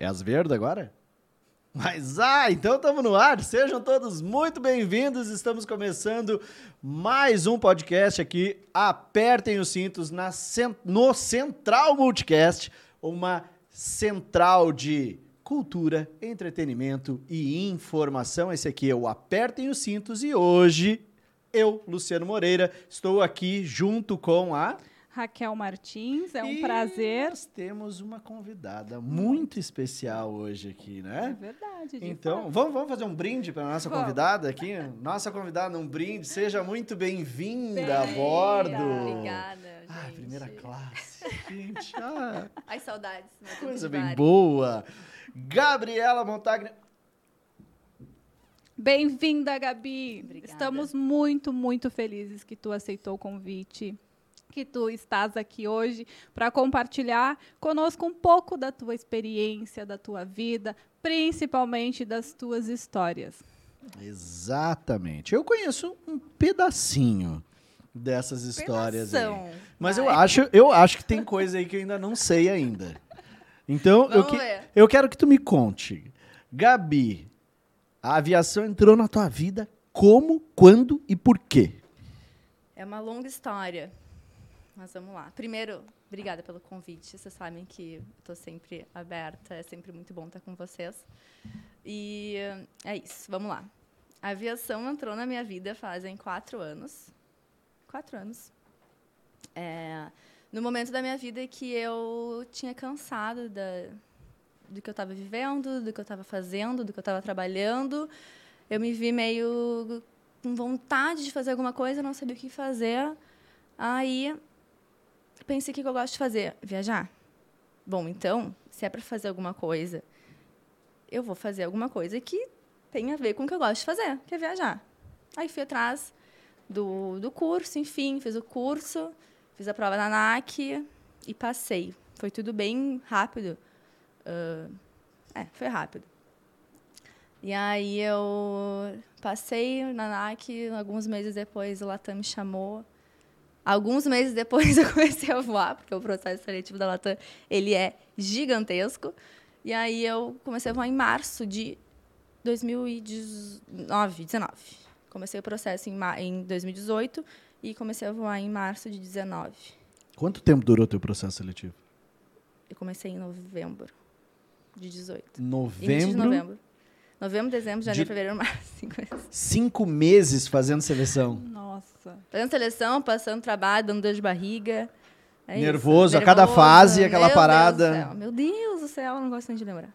É as verdes agora? Mas, então estamos no ar, sejam todos muito bem-vindos, estamos começando mais um podcast aqui, Apertem os Cintos, no Central Multicast, uma central de cultura, entretenimento e informação. Esse aqui é o Apertem os Cintos e hoje eu, Luciano Moreira, estou aqui junto com a... Raquel Martins, é um prazer. Nós temos uma convidada muito especial hoje aqui, né? É verdade. Então, vamos fazer um brinde para a nossa convidada aqui? Nossa convidada, um brinde. Seja muito bem-vinda a bordo. Obrigada, gente. Ai, primeira classe, gente. Ai, saudades. Coisa bem boa. Gabriela Montagna. Bem-vinda, Gabi. Obrigada. Estamos muito, muito felizes que tu aceitou o convite, que tu estás aqui hoje para compartilhar conosco um pouco da tua experiência, da tua vida, principalmente das tuas histórias. Exatamente. Eu conheço um pedacinho dessas histórias aí. Mas eu acho que tem coisa aí que eu ainda não sei ainda. Então, eu quero que tu me conte. Gabi, a aviação entrou na tua vida como, quando e por quê? É uma longa história. Mas vamos lá. Primeiro, obrigada pelo convite. Vocês sabem que estou sempre aberta, é sempre muito bom estar com vocês. E é isso, vamos lá. A aviação entrou na minha vida fazem 4 anos. 4 anos. No momento da minha vida que eu tinha cansado do que eu estava vivendo, do que eu estava fazendo, do que eu estava trabalhando. Eu me vi meio com vontade de fazer alguma coisa, não sabia o que fazer. Aí... pensei, o que eu gosto de fazer? Viajar. Bom, então, se é para fazer alguma coisa, eu vou fazer alguma coisa que tenha a ver com o que eu gosto de fazer, que é viajar. Aí fui atrás do curso, enfim, fiz o curso, fiz a prova da ANAC e passei. Foi tudo bem rápido. Foi rápido. E aí eu passei na ANAC, alguns meses depois o Latam me chamou. Alguns meses depois eu comecei a voar, porque o processo seletivo da Latam, ele é gigantesco. E aí eu comecei a voar em março de 2019. Comecei o processo em 2018 e comecei a voar em março de 2019. Quanto tempo durou o teu processo seletivo? Eu comecei em novembro de 2018. Novembro, dezembro, janeiro, fevereiro, março. 5 meses. 5 meses fazendo seleção. Nossa. Fazendo seleção, passando trabalho, dando dor de barriga. Nervoso a cada fase, aquela parada. Meu Deus do céu, eu não gosto nem de lembrar.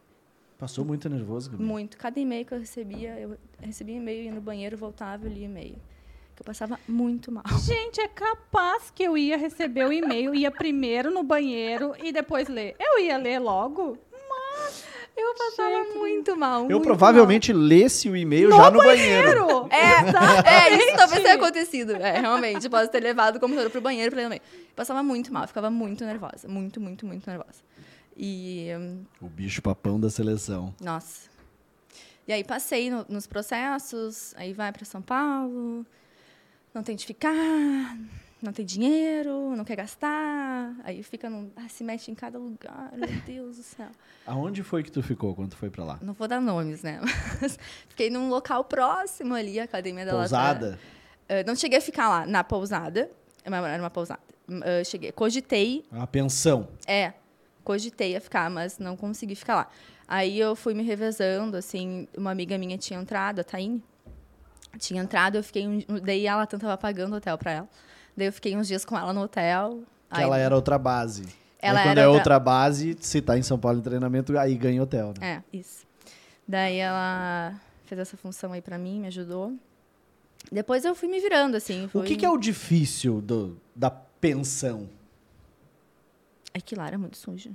Passou muito nervoso, Gabi? Muito. Cada e-mail que eu recebia e-mail, ia no banheiro, voltava e lia e-mail. Que eu passava muito mal. Gente, é capaz que eu ia receber o e-mail, ia primeiro no banheiro e depois ler. Eu ia ler logo, mas... eu passava muito mal. Eu provavelmente lesse o e-mail já no banheiro. Isso talvez tenha acontecido. Realmente, eu posso ter levado o computador pro banheiro para ler o e-mail. Passava muito mal, ficava muito nervosa. Muito, muito, muito nervosa. E... o bicho papão da seleção. Nossa. E aí passei nos processos, aí vai para São Paulo, não tem de ficar, não tem dinheiro, não quer gastar, aí fica se mexe em cada lugar, meu Deus do céu. Aonde foi que tu ficou quando tu foi pra lá? Não vou dar nomes, né? Mas fiquei num local próximo ali, a academia da Pousada? Não cheguei a ficar lá, na pousada, era uma pousada. Cogitei... uma pensão? Cogitei a ficar, mas não consegui ficar lá. Aí eu fui me revezando, assim, uma amiga minha tinha entrado, a Thayná, eu fiquei... daí ela tava pagando o hotel pra ela. Daí eu fiquei uns dias com ela no hotel. Que aí... ela era outra base. Outra base, se tá em São Paulo em treinamento, aí ganha hotel, né? Isso. Daí ela fez essa função aí pra mim, me ajudou. Depois eu fui me virando, assim. O que é o difícil da pensão? É que lá era muito sujo.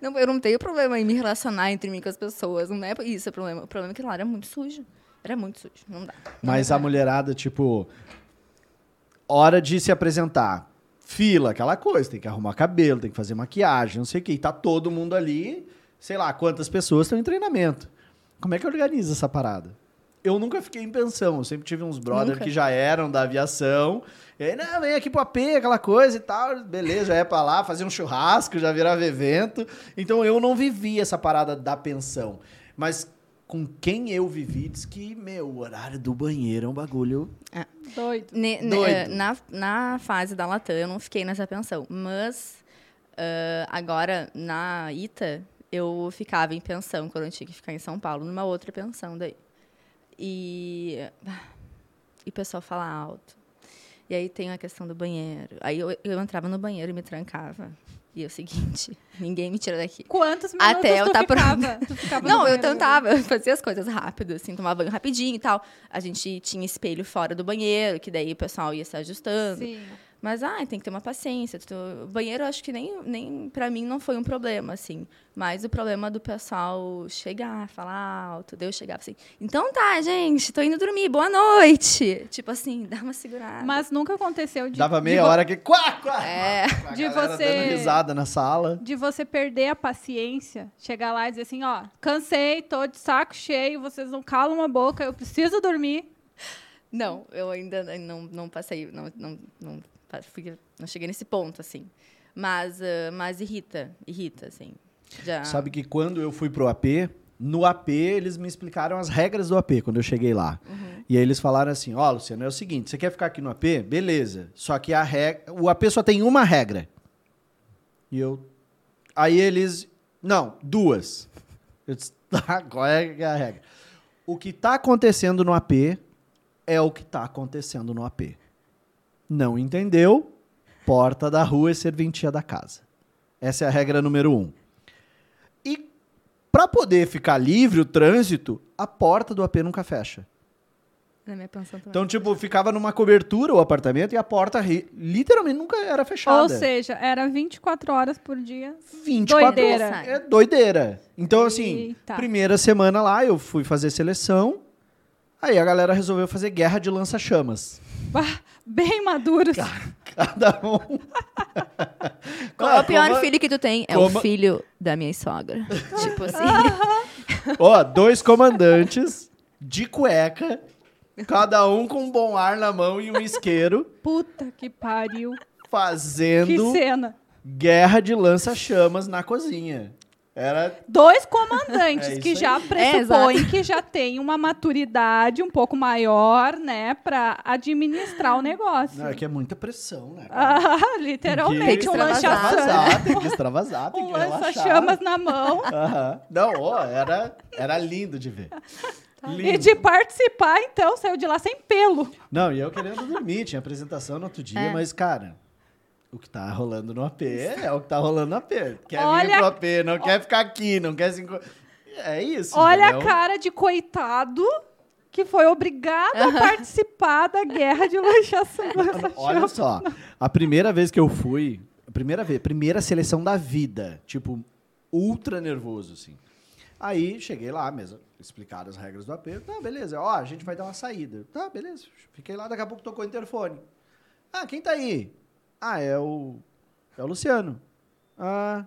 Não, eu não tenho problema em me relacionar entre mim com as pessoas. Não é isso o problema. O problema é que lá era muito sujo. Era muito sujo, não dá. Mas a mulherada, tipo, hora de se apresentar, fila, aquela coisa, tem que arrumar cabelo, tem que fazer maquiagem, não sei o quê. E tá todo mundo ali, sei lá, quantas pessoas estão em treinamento. Como é que organiza essa parada? eu nunca fiquei em pensão. Eu sempre tive uns brothers que já eram da aviação. E aí, não, vem aqui pro AP, aquela coisa e tal. Beleza, já é pra lá, fazia um churrasco, já virava evento. Então, eu não vivi essa parada da pensão. Mas com quem eu vivi, diz que, meu, o horário do banheiro é um bagulho... É. Doido. Doido. Na fase da Latam, eu não fiquei nessa pensão. Mas, agora, na Ita, eu ficava em pensão, quando eu tinha que ficar em São Paulo, numa outra pensão daí. E o pessoal fala alto. E aí tem a questão do banheiro. Aí eu entrava no banheiro e me trancava. E é o seguinte, ninguém me tira daqui. Quantos minutos até eu ficava? Tu ficava não, eu tentava, eu fazia as coisas rápido, assim, tomava banho rapidinho e tal. A gente tinha espelho fora do banheiro, que daí o pessoal ia se ajustando. Sim. Mas, tem que ter uma paciência. O banheiro, eu acho que nem pra mim não foi um problema, assim. Mas o problema do pessoal chegar, falar alto, daí eu chegava assim, então tá, gente, tô indo dormir, boa noite. Tipo assim, dá uma segurada. Mas nunca aconteceu de... Dava meia hora que... Quá, quá! É. De você... dando risada na sala. De você perder a paciência, chegar lá e dizer assim, ó, cansei, tô de saco cheio, vocês não calam a boca, eu preciso dormir. Não, eu ainda não passei, não cheguei nesse ponto, assim. Mas irrita, assim. Já... Sabe que quando eu fui pro AP, no AP eles me explicaram as regras do AP, quando eu cheguei lá. Uhum. E aí eles falaram assim, ó, Luciano, é o seguinte, você quer ficar aqui no AP? Beleza. Só que o AP só tem uma regra. E eu... Aí eles... Não, duas. Eu disse, tá, qual é a regra? O que tá acontecendo no AP é o que tá acontecendo no AP. Não entendeu, porta da rua e serventia da casa. Essa é a regra número 1. E para poder ficar livre o trânsito, a porta do AP nunca fecha. Na minha pensão também. Então, tipo, ficava numa cobertura o apartamento e a porta literalmente nunca era fechada. Ou seja, era 24 horas por dia. 24 doideira. É doideira. Então, assim, Eita. Primeira semana lá eu fui fazer seleção. Aí a galera resolveu fazer guerra de lança-chamas. Bem maduros. Cada um. Qual é o pior filho que tu tem? É o filho da minha sogra. Tipo assim. Ó, 2 comandantes de cueca, cada um com um bom ar na mão e um isqueiro. Puta que pariu. Fazendo que cena. Guerra de lança-chamas na cozinha. Era... 2 comandantes que já pressupõem que já tem uma maturidade um pouco maior, né, pra administrar o negócio. Não, é que é muita pressão, né? Literalmente, tem que um lança-chamas. Tem que extravasar, tem que relaxar. Um lança-chamas na mão. Uhum. Não, era lindo de ver. Lindo. E de participar, então, saiu de lá sem pelo. Não, e eu querendo dormir, tinha apresentação no outro dia, mas, cara... O que tá rolando no AP é o que tá rolando no AP. Quer vir pro AP, não quer ficar aqui, não quer se... É isso, olha, entendeu? A cara de coitado que foi obrigado a participar da guerra de lanchação. Olha só, a primeira vez que eu fui... Primeira seleção da vida. Tipo, ultra nervoso, assim. Aí, cheguei lá mesmo, explicaram as regras do AP. Tá, beleza. Ó, a gente vai dar uma saída. Tá, beleza. Fiquei lá, daqui a pouco tocou o interfone. Ah, quem tá aí? Ah, é o Luciano. Ah,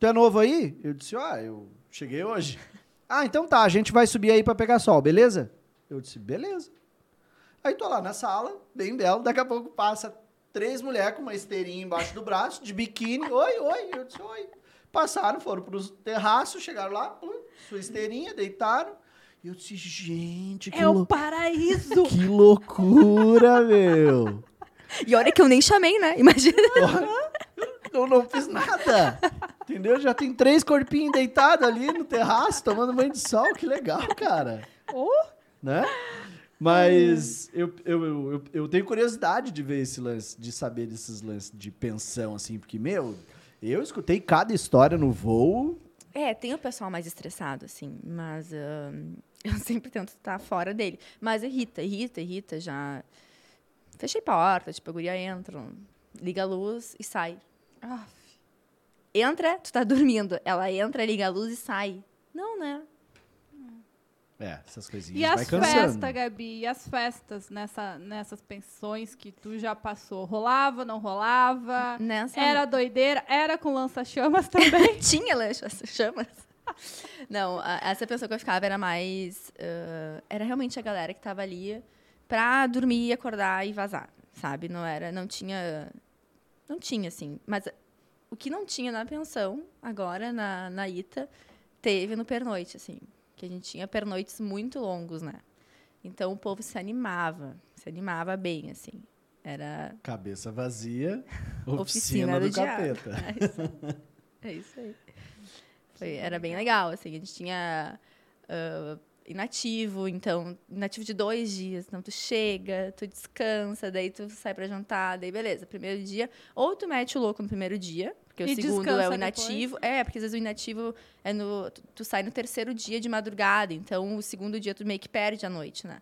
tu é novo aí? Eu disse, eu cheguei hoje. Ah, então tá, a gente vai subir aí pra pegar sol, beleza? Eu disse, beleza. Aí tô lá na sala, bem belo, daqui a pouco passa 3 mulheres com uma esteirinha embaixo do braço, de biquíni, oi. Eu disse, oi. Passaram, foram pro terraço, chegaram lá, sua esteirinha, deitaram. E eu disse, gente, que o paraíso! Que loucura, meu! E olha que eu nem chamei, né? Imagina. Eu não fiz nada. Entendeu? Já tem 3 corpinhos deitados ali no terraço, tomando banho de sol. Que legal, cara. Né? Mas eu tenho curiosidade de ver esse lance, de saber desses lances de pensão, assim. Porque, meu, eu escutei cada história no voo. É, tem o pessoal mais estressado, assim. Mas eu sempre tento estar fora dele. Mas irrita, já... Fechei porta, tipo, a guria entra, liga a luz e sai. Entra, tu tá dormindo. Ela entra, liga a luz e sai. Não, né? É, essas coisinhas vai cansando. E as festas, Gabi, nessas pensões que tu já passou? Rolava, não rolava? Nessa era doideira? Era com lança-chamas também? Tinha lança-chamas. Não, essa pessoa que eu ficava era mais... era realmente a galera que tava ali pra dormir, acordar e vazar, sabe? Não era... Não tinha, assim. Mas o que não tinha na pensão, agora, na Ita, teve no pernoite, assim. Que a gente tinha pernoites muito longos, né? Então, o povo se animava bem, assim. Era... Cabeça vazia, oficina do capeta. É isso aí. Era bem legal, assim. A gente tinha inativo, então... Inativo de 2 dias. Então, tu chega, tu descansa, daí tu sai pra jantar, daí beleza. Primeiro dia... Ou tu mete o louco no primeiro dia, porque o segundo é o inativo. Depois. É, porque às vezes o inativo é no... Tu sai no terceiro dia de madrugada, então o segundo dia tu meio que perde a noite, né?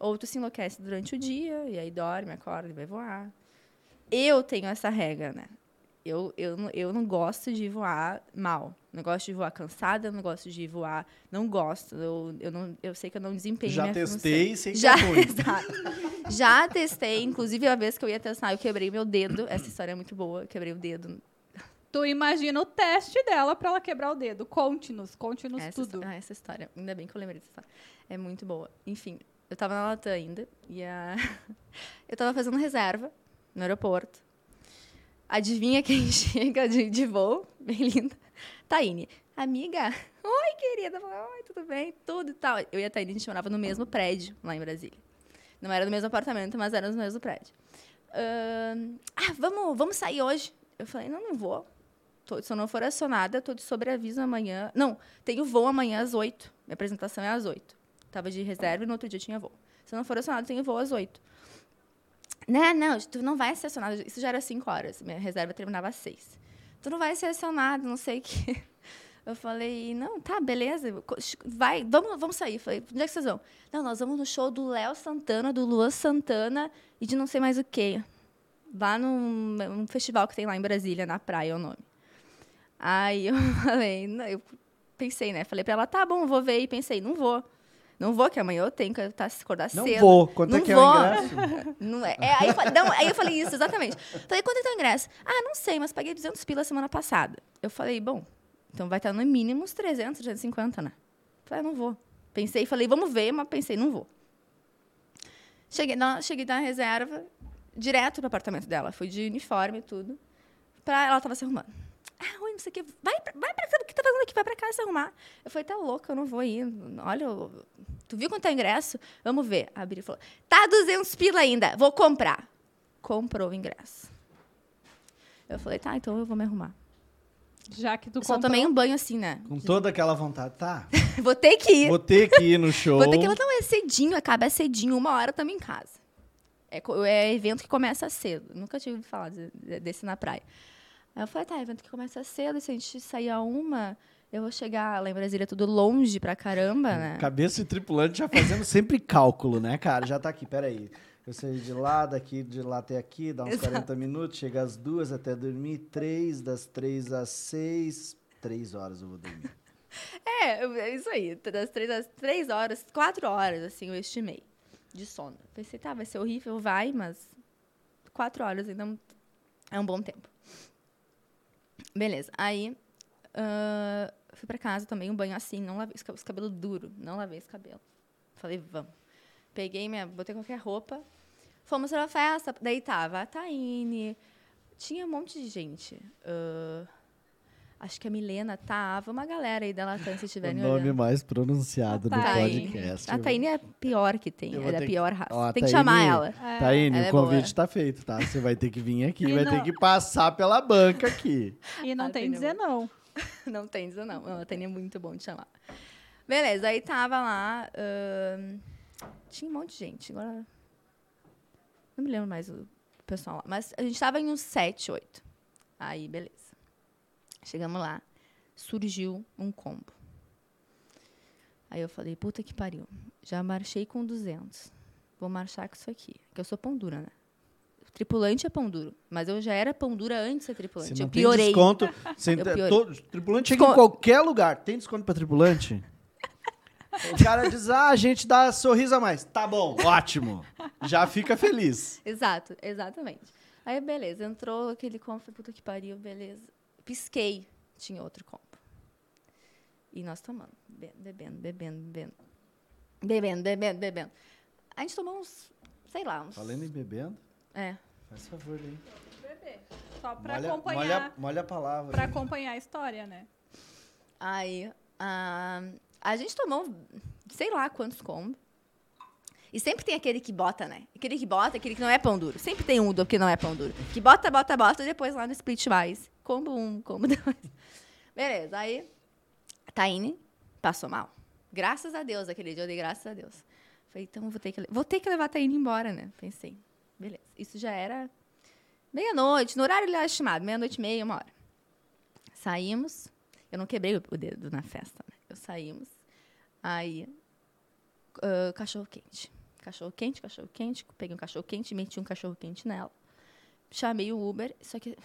Ou tu se enlouquece durante o dia, e aí dorme, acorda e vai voar. Eu tenho essa regra, né? Eu não gosto de voar mal. Não gosto de voar cansada, não gosto de voar... Não gosto. Eu sei que eu não desempenho minha função. Já testei, sei que é ruim. Exato. Já testei. Inclusive, a vez que eu ia testar, eu quebrei meu dedo. Essa história é muito boa. Eu quebrei o dedo. Tu imagina o teste dela pra ela quebrar o dedo. Conte-nos tudo. Essa história. Ainda bem que eu lembrei dessa história. É muito boa. Enfim, eu tava na Latam ainda. Eu tava fazendo reserva no aeroporto. Adivinha quem chega de voo? Bem linda. Thayná. Amiga. Oi, querida. Oi, tudo bem? Tudo e tal. Eu e a Thayná, a gente morava no mesmo prédio lá em Brasília. Não era no mesmo apartamento, mas era no mesmo prédio. Vamos sair hoje. Eu falei, não vou. Se eu não for acionada, tô de sobreaviso amanhã. Não, tenho voo amanhã às 8. Minha apresentação é às 8. Tava de reserva e no outro dia tinha voo. Se eu não for acionada, tenho voo às 8. Não, tu não vai ser acionado. Isso já era 5 horas. Minha reserva terminava às 6. Tu não vai ser acionado, não sei o quê. Eu falei, não, tá, beleza. Vai, vamos sair. Eu falei, onde é que vocês vão? Não, nós vamos no show do Léo Santana, do Luan Santana e de não sei mais o quê. Lá num festival que tem lá em Brasília, na praia é o nome. Aí eu falei, não, eu pensei, né? Falei pra ela, tá bom, vou ver. E pensei, não vou, que amanhã eu tenho que acordar cedo. Não vou. Quanto é que é o ingresso? Aí eu falei isso, exatamente. Falei, quanto é que é o ingresso? Ah, não sei, mas paguei 200 pila semana passada. Eu falei, bom, então vai estar no mínimo uns 300, 350, né? Falei, não vou. Pensei, falei, vamos ver, mas pensei, não vou. Cheguei na reserva, direto pro apartamento dela. Fui de uniforme e tudo. Ela tava se arrumando. Ah, oi, não sei o que. Vai pra casa, o que tá fazendo aqui? Vai pra casa se arrumar. Eu falei, tá louca, eu não vou ir. Olha, tu viu quanto é o ingresso? Vamos ver. A Biri falou, tá 200 pila ainda, vou comprar. Comprou o ingresso. Eu falei, tá, então eu vou me arrumar. Já que tu comprou. Só tomei um banho assim, né? Com toda aquela vontade, tá? Vou ter que ir no show. Não, é cedinho, acaba cedinho, 1 hora eu tamo em casa. É evento que começa cedo. Nunca tive ouvido falar desse na praia. Aí eu falei, tá, evento que começa cedo, e se a gente sair a 1, eu vou chegar lá em Brasília tudo longe pra caramba, né? Cabeça de tripulante já fazendo sempre cálculo, né, cara? Já tá aqui, peraí. Eu saí de lá, daqui, de lá até aqui, dá uns 40 minutos, chega às 2 até dormir, 3, das 3 às 6, 3 horas eu vou dormir. É isso aí, das 3 às 3 horas, 4 horas, assim, eu estimei de sono. Pensei, tá, vai ser horrível, vai, mas 4 horas ainda é um bom tempo. Beleza, aí fui pra casa, tomei um banho assim, não lavei os cabelos duro, não lavei os cabelos. Falei, vamos. Peguei botei qualquer roupa, fomos pra festa, daí tava a Thayná, tinha um monte de gente. Acho que a Milena tava, uma galera aí da Latam, se tiverem olhando. O nome mais pronunciado do podcast. A Thayná é a pior que tem, ela é a pior raça. Ó, tem que chamar ela. Thayná, o convite tá feito, tá? Você vai ter que vir aqui, ter que passar pela banca aqui. E não tem dizer não. Não tem dizer não. A Thayná é muito bom de chamar. Beleza, aí tava lá... tinha um monte de gente, agora... Não me lembro mais o pessoal lá. Mas a gente tava em uns 7, 8. Aí, beleza. Chegamos lá, surgiu um combo. Aí eu falei, puta que pariu, já marchei com 200, vou marchar com isso aqui, que eu sou pão dura, né? Tripulante é pão duro, mas eu já era pão dura antes de ser tripulante, eu piorei. Desconto, tripulante chega em qualquer lugar, tem desconto pra tripulante? O cara diz, a gente dá sorriso a mais, tá bom, ótimo, já fica feliz. Exato, exatamente. Aí beleza, entrou aquele combo, puta que pariu, beleza. Pisquei, tinha outro combo. E nós tomando, bebendo. A gente tomou uns, sei lá, uns... Falando em bebendo? É. Faz favor, hein? Só pra acompanhar... Molha a palavra. Pra acompanhar a história, né? Aí, a gente tomou, sei lá quantos combos. E sempre tem aquele que bota, né? Aquele que não é pão duro. Sempre tem um do que não é pão duro. Que bota, e depois lá no split mais. Combo um, combo dois. Beleza, aí... Thayná passou mal. Graças a Deus, aquele dia eu dei graças a Deus. Falei, então eu vou ter que levar a Thayná embora, né? Pensei. Beleza. Isso já era meia-noite, no horário lá estimado, meia-noite e meia, 1h. Saímos. Eu não quebrei o dedo na festa, né? Saímos. Aí, cachorro-quente. Peguei um cachorro-quente, meti um cachorro-quente nela. Chamei o Uber, só que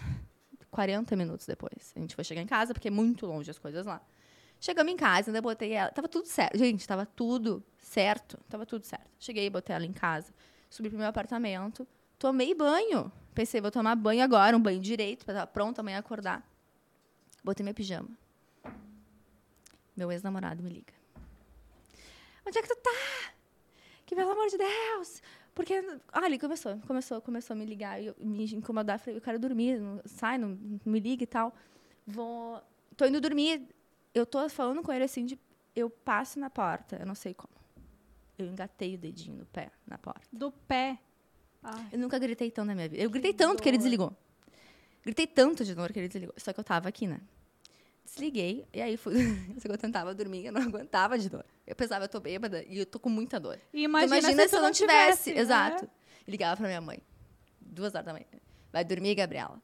40 minutos depois. A gente foi chegar em casa, porque é muito longe as coisas lá. Chegamos em casa, ainda botei ela. Tava tudo certo. Cheguei, botei ela em casa. Subi pro meu apartamento. Tomei banho. Pensei, vou tomar banho agora, um banho direito, pra estar pronta amanhã acordar. Botei minha pijama. Meu ex-namorado me liga. Onde é que tu tá? Que, pelo amor de Deus! Porque, olha, ele começou a me ligar, me incomodar. Falei, eu quero dormir, não me liga e tal. Tô indo dormir. Eu tô falando com ele assim, eu passo na porta, eu não sei como. Eu engatei o dedinho do pé na porta. Do pé? Ai. Eu nunca gritei tanto na minha vida. Eu gritei tanto que ele desligou. Gritei tanto de dor que ele desligou. Só que eu tava aqui, né? Desliguei, e aí fui. Eu tentava dormir, eu não aguentava de dor. Eu pensava, eu tô bêbada e eu tô com muita dor. Imagina se eu não tivesse. Né? Exato. E ligava pra minha mãe. 2h da manhã. Vai dormir, Gabriela.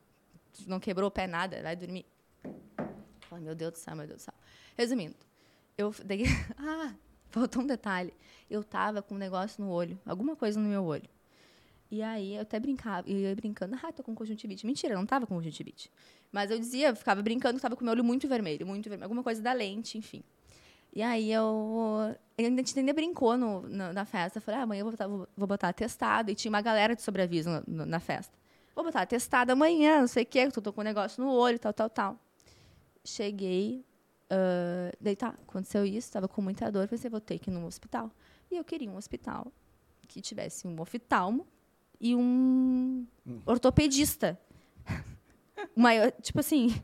Não quebrou o pé, nada. Vai dormir. Meu Deus do céu. Resumindo, eu dei... faltou um detalhe. Eu tava com um negócio no olho, alguma coisa no meu olho. E aí eu até brincava, eu ia brincando, tô com conjuntivite. Mentira, eu não tava com conjuntivite. Mas eu dizia, eu ficava brincando que tava com o meu olho muito vermelho, alguma coisa da lente, enfim. E aí a gente ainda brincou na festa, falei, amanhã eu vou botar atestado. E tinha uma galera de sobreaviso na festa. Vou botar atestado amanhã, não sei o quê, eu tô com um negócio no olho, tal. Cheguei, aconteceu isso, estava com muita dor, pensei, vou ter que ir num hospital. E eu queria um hospital que tivesse um oftalmo e um ortopedista. Tipo assim,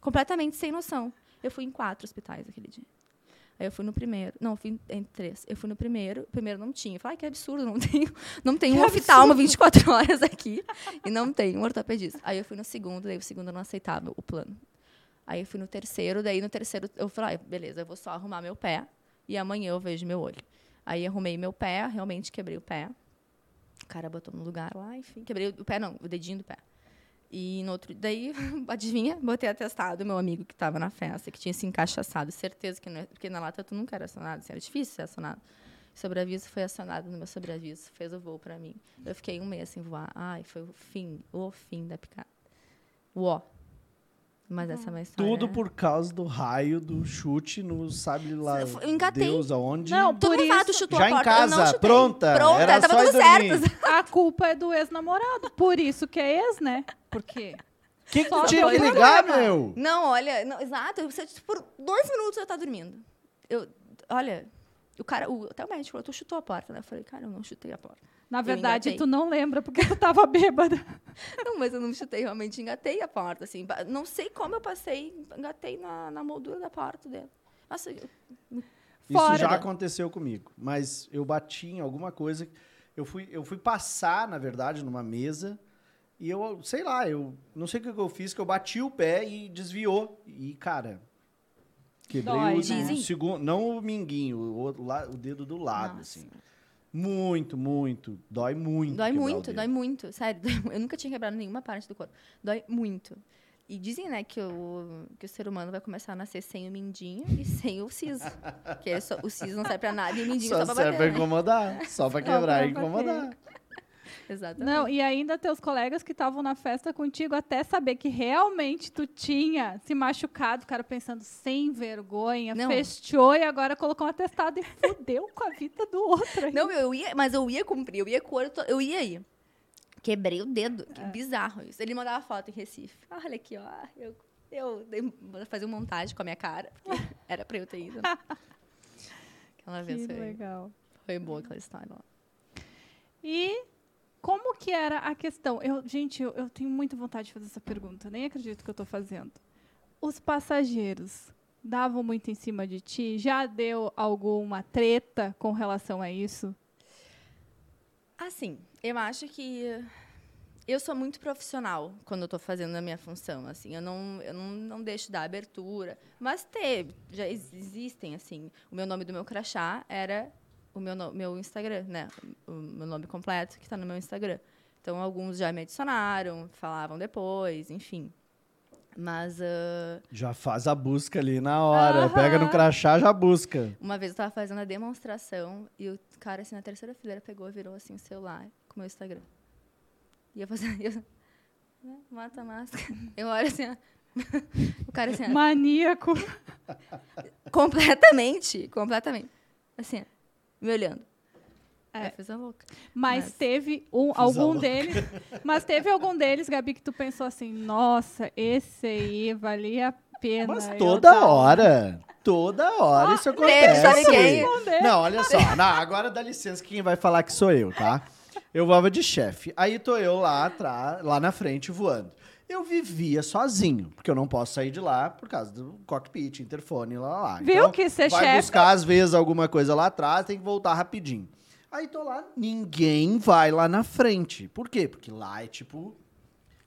completamente sem noção. Eu fui em 4 hospitais aquele dia. Aí eu fui no primeiro. Não, fui em 3. Eu fui no primeiro, o primeiro não tinha. Eu falei, que absurdo, não tem um oftalmo 24 horas aqui e não tem um ortopedista. Aí eu fui no segundo, daí o segundo não aceitava o plano. Aí eu fui no terceiro, eu falei, beleza, eu vou só arrumar meu pé e amanhã eu vejo meu olho. Aí arrumei meu pé, realmente quebrei o pé. O cara botou no lugar lá, enfim, quebrei o pé não, o dedinho do pé. E no outro, daí, adivinha, botei atestado, meu amigo que estava na festa, que tinha se encaixaçado, certeza que não, porque na lata tu nunca era acionado, assim, era difícil ser acionado. Sobreaviso foi acionado no meu sobreaviso, fez o voo pra mim. Eu fiquei um mês sem voar, foi o fim da picada. Mas essa é uma história... Tudo por causa do raio, do chute, no sabe lá... Eu engatei. Deus aonde... Não, por isso... Fato, chutou já a porta, em casa, pronta, era tava só tudo certo. A culpa é do ex-namorado, por isso que é ex, né? Por quê? Que tu tinha que ligar, meu? Não, olha, exato, por 2 minutos eu tava dormindo. Olha, o cara, até o médico falou, tu chutou a porta, né? Eu falei, cara, eu não chutei a porta. Na verdade, tu não lembra porque tu tava bêbada. Não, mas eu não chutei, realmente engatei a porta, assim. Não sei como eu passei, engatei na moldura da porta dela. Nossa, isso já aconteceu comigo, mas eu bati em alguma coisa. Eu fui passar, na verdade, numa mesa e eu não sei o que eu fiz, que eu bati o pé e desviou. E, cara, quebrei o segundo, não o minguinho, o dedo do lado, nossa, assim. Muito. Dói muito, sério. Eu nunca tinha quebrado nenhuma parte do corpo. Dói muito. E dizem, né, que o ser humano vai começar a nascer sem o mindinho e sem o siso. Porque o siso não serve pra nada e o mindinho só pra bater. Só serve pra incomodar. Só pra quebrar e incomodar. Exatamente. Não, e ainda teus colegas que estavam na festa contigo até saber que realmente tu tinha se machucado, o cara pensando sem vergonha, não. Festeou e agora colocou um atestado e fudeu com a vida do outro. Aí. Não, eu ia cumprir. Quebrei o dedo, que bizarro isso. Ele mandava foto em Recife. Olha aqui, ó, eu fazer uma montagem com a minha cara. Porque Era pra eu ter ido. Aquela vez foi legal. Foi boa aquela história lá. E como que era a questão? Gente, eu tenho muita vontade de fazer essa pergunta. Nem acredito que eu tô fazendo. Os passageiros davam muito em cima de ti? Já deu alguma treta com relação a isso? Assim, eu acho que... Eu sou muito profissional quando eu estou fazendo a minha função, assim, eu não deixo dar abertura, mas teve, já existem, assim, o meu nome do meu crachá era o meu Instagram, né, o meu nome completo que está no meu Instagram, então alguns já me adicionaram, falavam depois, enfim, mas... Já faz a busca ali na hora, pega no crachá, já busca. Uma vez eu estava fazendo a demonstração e o cara, assim, na terceira fileira pegou e virou, assim, o celular com o meu Instagram. E eu fazia... Mata a máscara. Eu olho assim... O cara assim... Maníaco. Completamente. Assim, me olhando. É. Eu fiz a louca. Mas teve algum deles... Mas teve algum deles, Gabi, que tu pensou assim... Nossa, esse aí valia a pena. Mas toda hora isso acontece. Não, olha só. Não, agora dá licença que quem vai falar que sou eu, tá? Eu voava de chefe. Aí tô eu lá atrás, lá na frente, voando. Eu vivia sozinho, porque eu não posso sair de lá por causa do cockpit, interfone, lá. Viu então, que ser chefe... Vai buscar, às vezes, alguma coisa lá atrás, tem que voltar rapidinho. Aí tô lá, ninguém vai lá na frente. Por quê? Porque lá é tipo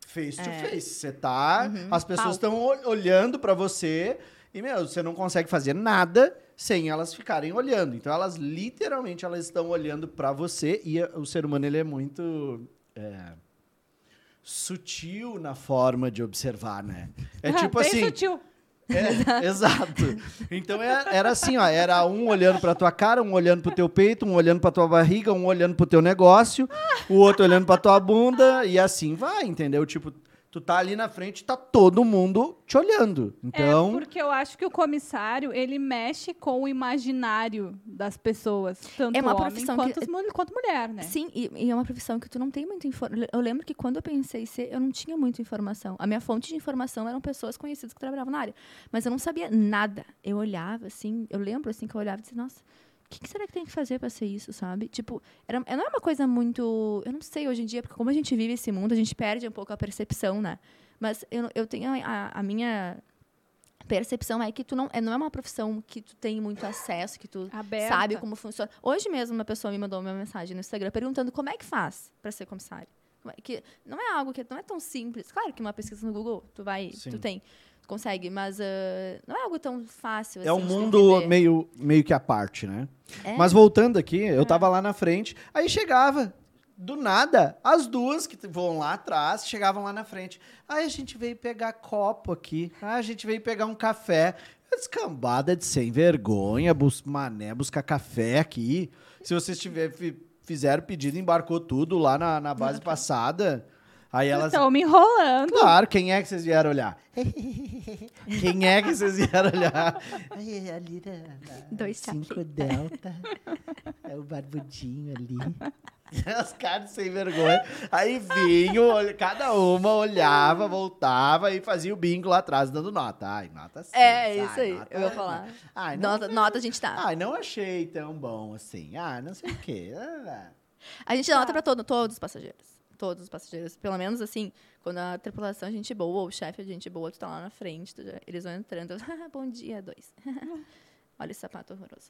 face to face. Você tá... Uhum. As pessoas estão olhando pra você e, meu, você não consegue fazer nada... sem elas ficarem olhando. Então, elas literalmente estão olhando para você e o ser humano ele é muito sutil na forma de observar, né? É tipo bem assim... Bem sutil. É, exato. Então, era assim, ó, era um olhando para tua cara, um olhando para o teu peito, um olhando para tua barriga, um olhando para o teu negócio, o outro olhando para tua bunda e assim vai, entendeu? Tipo... Tu tá ali na frente, tá todo mundo te olhando. Então... É, porque eu acho que o comissário, ele mexe com o imaginário das pessoas. Tanto homem quanto mulher, né? Sim, e é uma profissão que tu não tem muita informação. Eu lembro que quando eu pensei em ser, eu não tinha muita informação. A minha fonte de informação eram pessoas conhecidas que trabalhavam na área. Mas eu não sabia nada. Eu olhava, assim... Eu lembro, assim, que eu olhava e disse, nossa... O que será que tem que fazer para ser isso, sabe? Tipo, não é uma coisa muito... Eu não sei hoje em dia, porque como a gente vive esse mundo, a gente perde um pouco a percepção, né? Mas eu tenho a minha percepção é que tu não é uma profissão que tu tem muito acesso, que tu sabe como funciona. Hoje mesmo, uma pessoa me mandou uma mensagem no Instagram perguntando como é que faz para ser comissária. Que não é algo que não é tão simples. Claro que uma pesquisa no Google, tu vai, Sim. tu tem... consegue, mas não é algo tão fácil. Assim, é um mundo meio que à parte, né? É. Mas voltando aqui, eu tava lá na frente, aí chegava, do nada, as duas que vão lá atrás, chegavam lá na frente. Aí a gente veio pegar copo aqui, a gente veio pegar um café. Descambada de sem vergonha, buscar café aqui. Se vocês fizeram pedido, embarcou tudo lá na base passada... Aí elas estão me enrolando. Claro, quem é que vocês vieram olhar? Ai, a Lira. 5 delta. É o barbudinho ali. As caras sem vergonha. Aí vinham, cada uma olhava, voltava e fazia o bingo lá atrás, dando nota. Ai, nota 6. É, isso aí, eu vou falar. Ai, nota a gente tá. Ai, não achei tão bom assim. Ah, não sei o quê. A gente dá nota pra todos os passageiros. Todos os passageiros, pelo menos assim, quando a tripulação é gente boa, ou o chefe é gente boa, tu tá lá na frente, eles vão entrando, bom dia, 2. Olha esse sapato horroroso.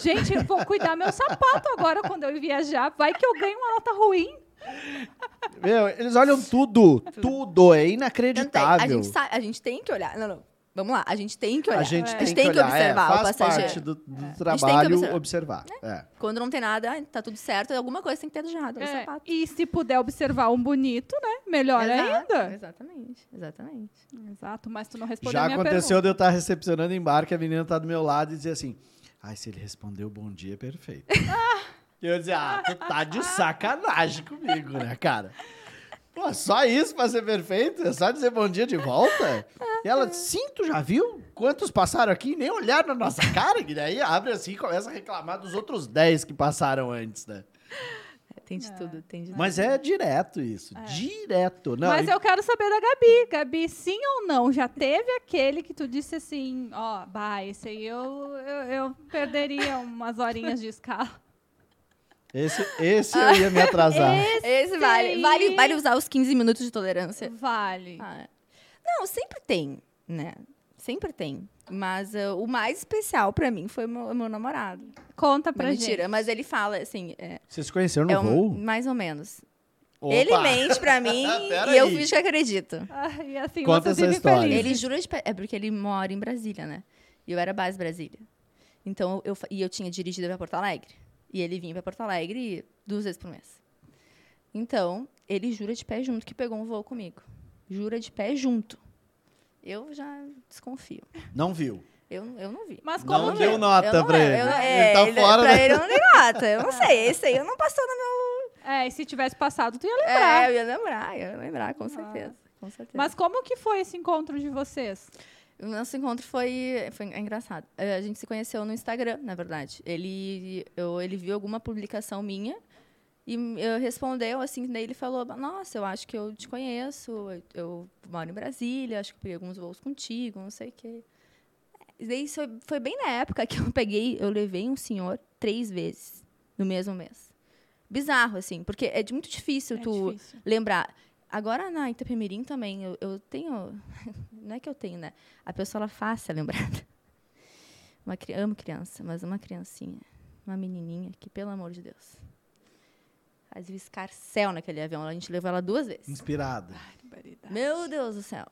Gente, eu vou cuidar meu sapato agora quando eu viajar, vai que eu ganho uma nota ruim. Meu, eles olham tudo, é inacreditável. A gente tem que olhar, não. Vamos lá, a gente tem que olhar. A gente tem que observar o passageiro. Faz parte do trabalho observar. É. Quando não tem nada, tá tudo certo, alguma coisa tem que ter de errado. E se puder observar um bonito, né? Melhor ainda. Exatamente. Exato, mas tu não respondeu a minha pergunta. Já aconteceu de eu estar recepcionando embarque, a menina tá do meu lado e dizer assim, se ele respondeu bom dia, perfeito. E eu dizia, tu tá de sacanagem comigo, né, cara? Pô, só isso pra ser perfeito? É só dizer bom dia de volta? E ela disse, sim, tu já viu? Quantos passaram aqui e nem olharam na nossa cara? E daí abre assim e começa a reclamar dos outros 10 que passaram antes, né? tem de tudo, tem de tudo. Mas é direto isso, direto. Não, mas eu quero saber da Gabi. Gabi, sim ou não? Já teve aquele que tu disse assim, ó, esse aí eu perderia umas horinhas de escala. Esse eu ia me atrasar. Esse vale. Vale usar os 15 minutos de tolerância? Vale. Não, sempre tem, né? Sempre tem. Mas o mais especial pra mim foi o meu namorado. Conta pra gente. Mentira, mas ele fala assim... Vocês se conheceram no voo? Mais ou menos. Opa. Ele mente pra mim e eu fiz que acredito. E assim, conta essa história. Feliz. Ele jura de... É porque ele mora em Brasília, né? E eu era base Brasília. Então, eu tinha dirigido pra Porto Alegre. E ele vinha pra Porto Alegre 2 vezes por mês. Então, ele jura de pé junto que pegou um voo comigo. Jura de pé junto. Eu já desconfio. Não viu? Eu não vi. Mas como não deu nota pra ele? Ele tá fora. Pra ele eu não dei nota. Eu não sei. Esse aí eu não passou no meu... E se tivesse passado, tu ia lembrar. Eu ia lembrar, com certeza. Mas como que foi esse encontro de vocês? O nosso encontro foi engraçado. A gente se conheceu no Instagram, na verdade. Ele viu alguma publicação minha e respondeu assim, daí ele falou, nossa, eu acho que eu te conheço, eu moro em Brasília, acho que eu peguei alguns voos contigo, não sei o quê. Daí foi bem na época que eu levei um senhor 3 vezes no mesmo mês. Bizarro, assim, porque é muito difícil lembrar... Agora, na Itapemirim também, eu tenho... Não é que eu tenho, né? A pessoa, ela fácil lembrada. Amo criança, mas uma criancinha, uma menininha que, pelo amor de Deus, fazia escarcéu naquele avião. A gente levou ela 2 vezes. Inspirada. Ai, meu Deus do céu.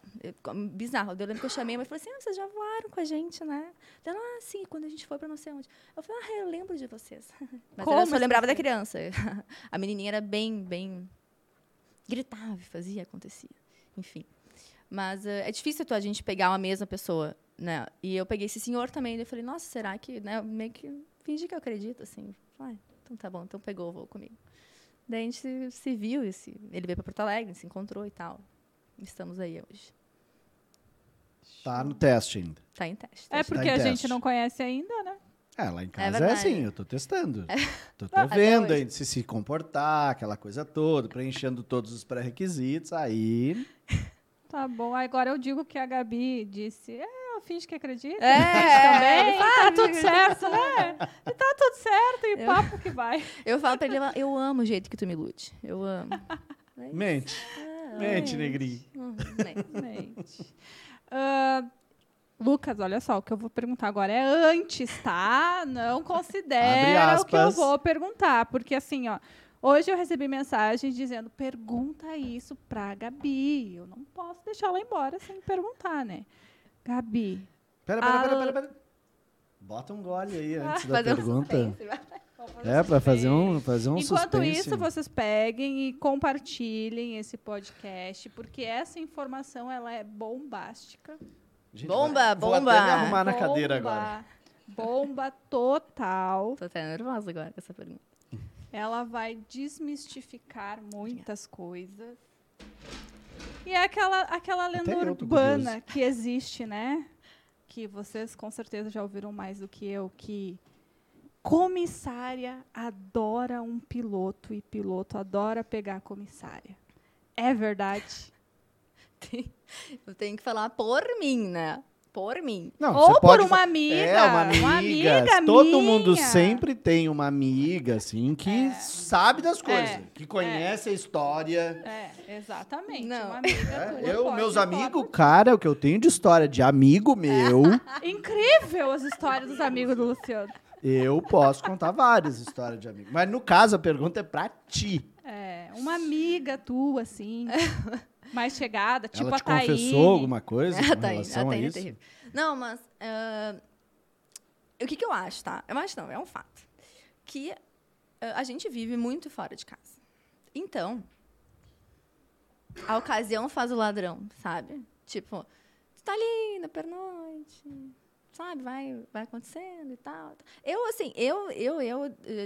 Bizarro. Eu lembro que eu chamei, mas falei assim, vocês já voaram com a gente, né? Ela, sim, quando a gente foi para não sei onde. Eu falei, eu lembro de vocês. Mas como ela só lembrava da criança. A menininha era bem, bem... Gritava, fazia, acontecia. Enfim. Mas é difícil a gente pegar a mesma pessoa, né? E eu peguei esse senhor também, e eu falei, nossa, será que... Né? Meio que fingi que eu acredito, assim. Falei, então tá bom, então pegou o voo comigo. Daí a gente se viu, ele veio para Porto Alegre, se encontrou e tal. Estamos aí hoje. Tá no teste ainda. Tá em teste. É porque a gente não conhece ainda, né? Lá em casa é assim, eu tô testando. Tô vendo ainda se comportar, aquela coisa toda, preenchendo todos os pré-requisitos, aí... Tá bom, agora eu digo que a Gabi disse, eu finge que acredito. Também, tá tudo certo, né? E tá tudo certo, e papo que vai. Eu falo pra ele, eu amo o jeito que tu me ilude, eu amo. Mente, mente, negrinho. Mente. Lucas, olha só, o que eu vou perguntar agora é antes, tá? Não considera o que eu vou perguntar, porque assim, ó, hoje eu recebi mensagem dizendo, pergunta isso pra Gabi, eu não posso deixar ela embora sem perguntar, né? Gabi... Pera. Bota um gole aí antes da pergunta. Pra fazer um suspense. Enquanto isso, vocês peguem e compartilhem esse podcast, porque essa informação, ela é bombástica. Gente, bomba! Vou até me arrumar na cadeira agora. Bomba total. Tô até nervosa agora com essa pergunta. Ela vai desmistificar muitas coisas. E é aquela lenda urbana que existe, né? Que vocês com certeza já ouviram mais do que eu, que comissária adora um piloto e piloto adora pegar a comissária. É verdade? Eu tenho que falar por mim, né? Por mim. Não, ou por uma amiga. Uma amiga todo mundo sempre tem uma amiga, assim, que sabe das coisas, que conhece a história. Exatamente. Não. Uma amiga meus amigos, cara, o que eu tenho de história de amigo meu... Incrível as histórias dos amigos do Luciano. Eu posso contar várias histórias de amigo. Mas, no caso, a pergunta é pra ti. Uma amiga tua, assim... mais chegada, tipo a Thayná. Ela te confessou alguma coisa com relação a isso? É não, mas... o que eu acho, tá? Eu acho não, é um fato. Que a gente vive muito fora de casa. Então, a ocasião faz o ladrão, sabe? Tipo, tu tá ali na pernoite, sabe? Vai acontecendo e tal. Eu, assim, eu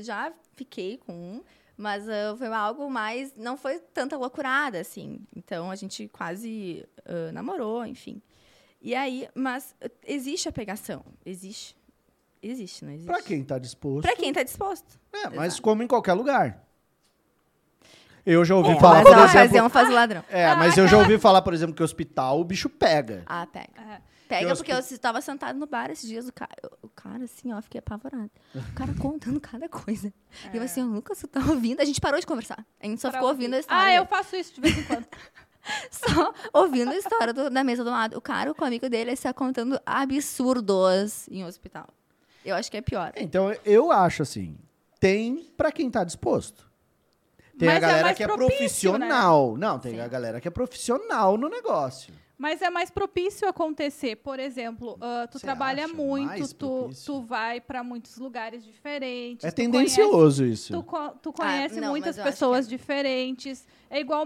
já fiquei com um... Mas foi algo mais... Não foi tanta loucurada, assim. Então, a gente quase namorou, enfim. E aí... Mas existe a pegação. Existe, não existe. Para quem está disposto. Mas como em qualquer lugar. Eu já ouvi falar, por exemplo... Iam fazer ladrão. É, mas eu já ouvi falar, por exemplo, que hospital o bicho pega. Ah, pega. Uhum. Pega, porque eu estava sentado no bar esses dias, o cara assim, ó, fiquei apavorada. O cara contando cada coisa. É. E eu assim, oh, Lucas, você tá ouvindo? A gente parou de conversar. A gente só ficou ouvindo a história. Ah, eu faço isso de vez em quando. Só ouvindo a história da mesa do lado. O cara com o amigo dele está contando absurdos em hospital. Eu acho que é pior. Então, eu acho assim, tem pra quem tá disposto. Tem mas a galera que é profissional. Né? Não, tem Sim. a galera que é profissional no negócio. Mas é mais propício acontecer. Por exemplo, tu Você trabalha muito, tu vai para muitos lugares diferentes. É tendencioso isso. Tu conhece muitas pessoas diferentes. É igual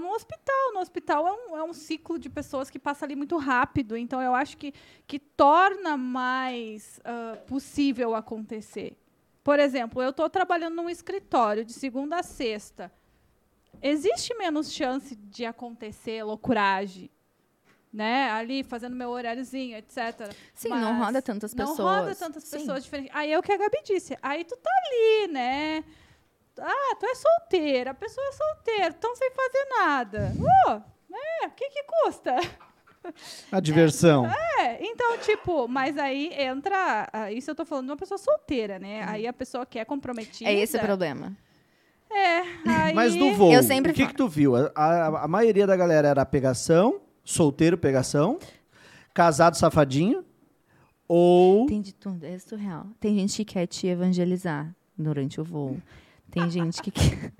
no hospital. No hospital é um ciclo de pessoas que passa ali muito rápido. Então, eu acho que torna mais possível acontecer. Por exemplo, eu estou trabalhando num escritório de segunda a sexta. Existe menos chance de acontecer loucuragem? Né? Ali, fazendo meu horáriozinho, etc. Sim, mas não roda tantas pessoas. Não roda tantas pessoas diferentes. Aí é o que a Gabi disse. Aí tu tá ali, né? Ah, tu é solteira, a pessoa é solteira, tão sem fazer nada. O que custa? A diversão. Então, tipo, mas aí entra... Isso eu tô falando de uma pessoa solteira, né? Aí a pessoa que é comprometida... É esse o problema. É, aí... Mas no voo, o que tu viu? A maioria da galera era pegação... Solteiro, pegação. Casado, safadinho. Ou... Tem de tudo. É surreal. Tem gente que quer te evangelizar durante o voo. Tem gente que quer...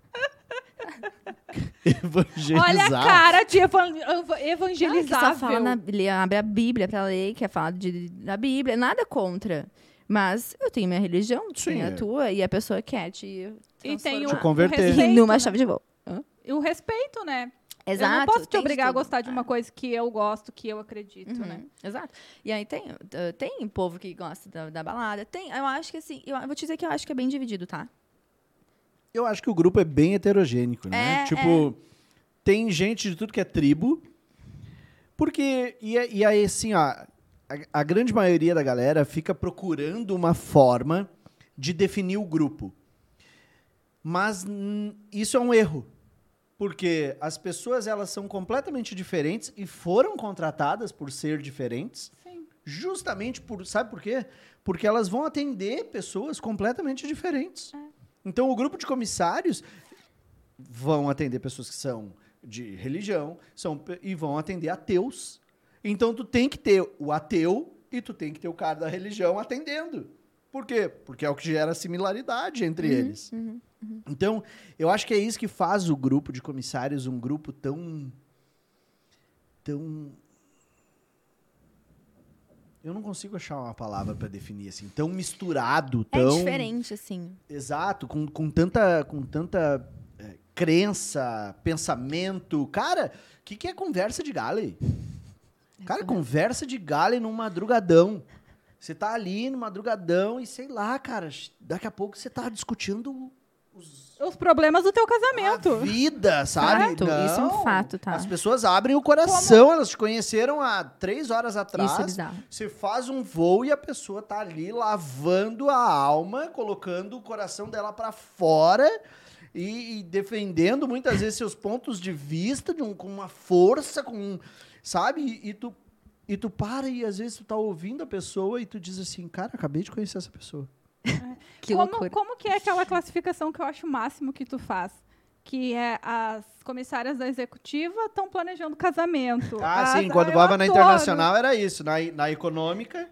Evangelizar? Olha a cara de evangelizar. Ela só fala abre a Bíblia pra ler, quer falar da Bíblia. Nada contra. Mas eu tenho minha religião, tenho a tua, e a pessoa quer te converter. E numa chave de voo. E o respeito, né? Exato, eu não posso te obrigar a gostar de uma coisa que eu gosto, que eu acredito, né? Exato. E aí tem povo que gosta da balada. Tem, eu acho que assim, eu vou te dizer que eu acho que é bem dividido, tá? Eu acho que o grupo é bem heterogênico, né? Tem gente de tudo que é tribo. Porque, e aí assim, ó, a grande maioria da galera fica procurando uma forma de definir o grupo. Mas isso é um erro. Porque as pessoas, elas são completamente diferentes e foram contratadas por ser diferentes. Sim. Justamente por... Sabe por quê? Porque elas vão atender pessoas completamente diferentes. É. Então, o grupo de comissários vão atender pessoas que são de religião e vão atender ateus. Então, tu tem que ter o ateu e tu tem que ter o cara da religião atendendo. Por quê? Porque é o que gera similaridade entre eles. Então, eu acho que é isso que faz o grupo de comissários um grupo tão... Eu não consigo achar uma palavra para definir, assim. Tão misturado, tão... É diferente, assim. Exato, com tanta crença, pensamento. Cara, o que é conversa de galley? Cara, conversa de galley num madrugadão. Você tá ali no madrugadão e sei lá, cara, daqui a pouco você tá discutindo os problemas do teu casamento. A vida, sabe? Não, isso é um fato, tá? As pessoas abrem o coração, elas te conheceram há 3 horas atrás. Isso é bizarro. Você faz um voo e a pessoa tá ali lavando a alma, colocando o coração dela pra fora e defendendo muitas vezes seus pontos de vista com uma força, sabe? E tu para e, às vezes, tu tá ouvindo a pessoa e tu diz assim, cara, acabei de conhecer essa pessoa. Que loucura. Como que é aquela classificação que eu acho o máximo que tu faz? Que é as comissárias da executiva estão planejando casamento. Sim, quando voava na internacional era isso. Na econômica,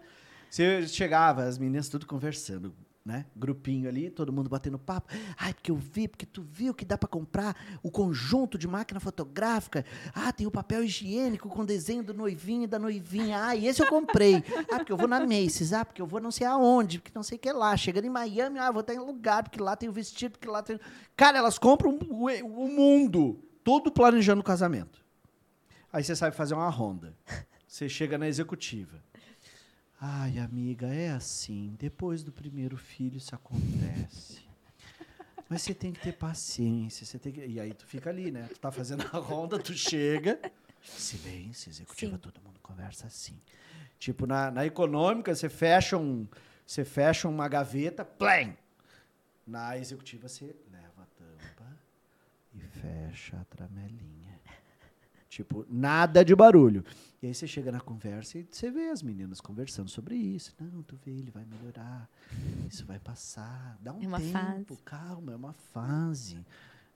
você chegava, as meninas tudo conversando, né? Grupinho ali, todo mundo batendo papo. Ai, porque eu vi, porque tu viu que dá pra comprar o conjunto de máquina fotográfica. Ah, tem o papel higiênico com desenho do noivinho e da noivinha. Ah, e esse eu comprei. Ah, porque eu vou na Macy's. Ah, porque eu vou não sei aonde, porque não sei o que lá. Chegando em Miami, vou estar em lugar, porque lá tem o vestido, porque lá tem... Cara, elas compram o mundo todo planejando o casamento. Aí você sabe fazer uma ronda. Você chega na executiva. Ai, amiga, é assim. Depois do primeiro filho, isso acontece. Mas você tem que ter paciência. E aí tu fica ali, né? Tu tá fazendo a ronda, tu chega. Silêncio, executiva, Sim. todo mundo conversa assim. Tipo, na econômica, você fecha uma gaveta, plém! Na executiva, você leva a tampa e fecha. fecha a tramelinha. Tipo, nada de barulho. E aí você chega na conversa e você vê as meninas conversando sobre isso. Não, tu vê, ele vai melhorar, isso vai passar, dá um tempo, fase. Calma, é uma fase,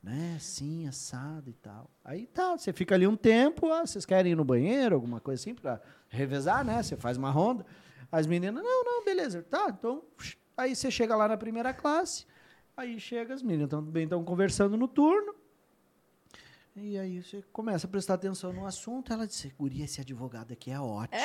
né, assim, assado e tal. Aí tá, você fica ali um tempo, ó, vocês querem ir no banheiro, alguma coisa assim, pra revezar, né, você faz uma ronda. As meninas, não, beleza, tá, então... Aí você chega lá na primeira classe, aí chega as meninas, também estão conversando no turno. E aí você começa a prestar atenção no assunto. Ela disse, guria, esse advogado aqui é ótimo.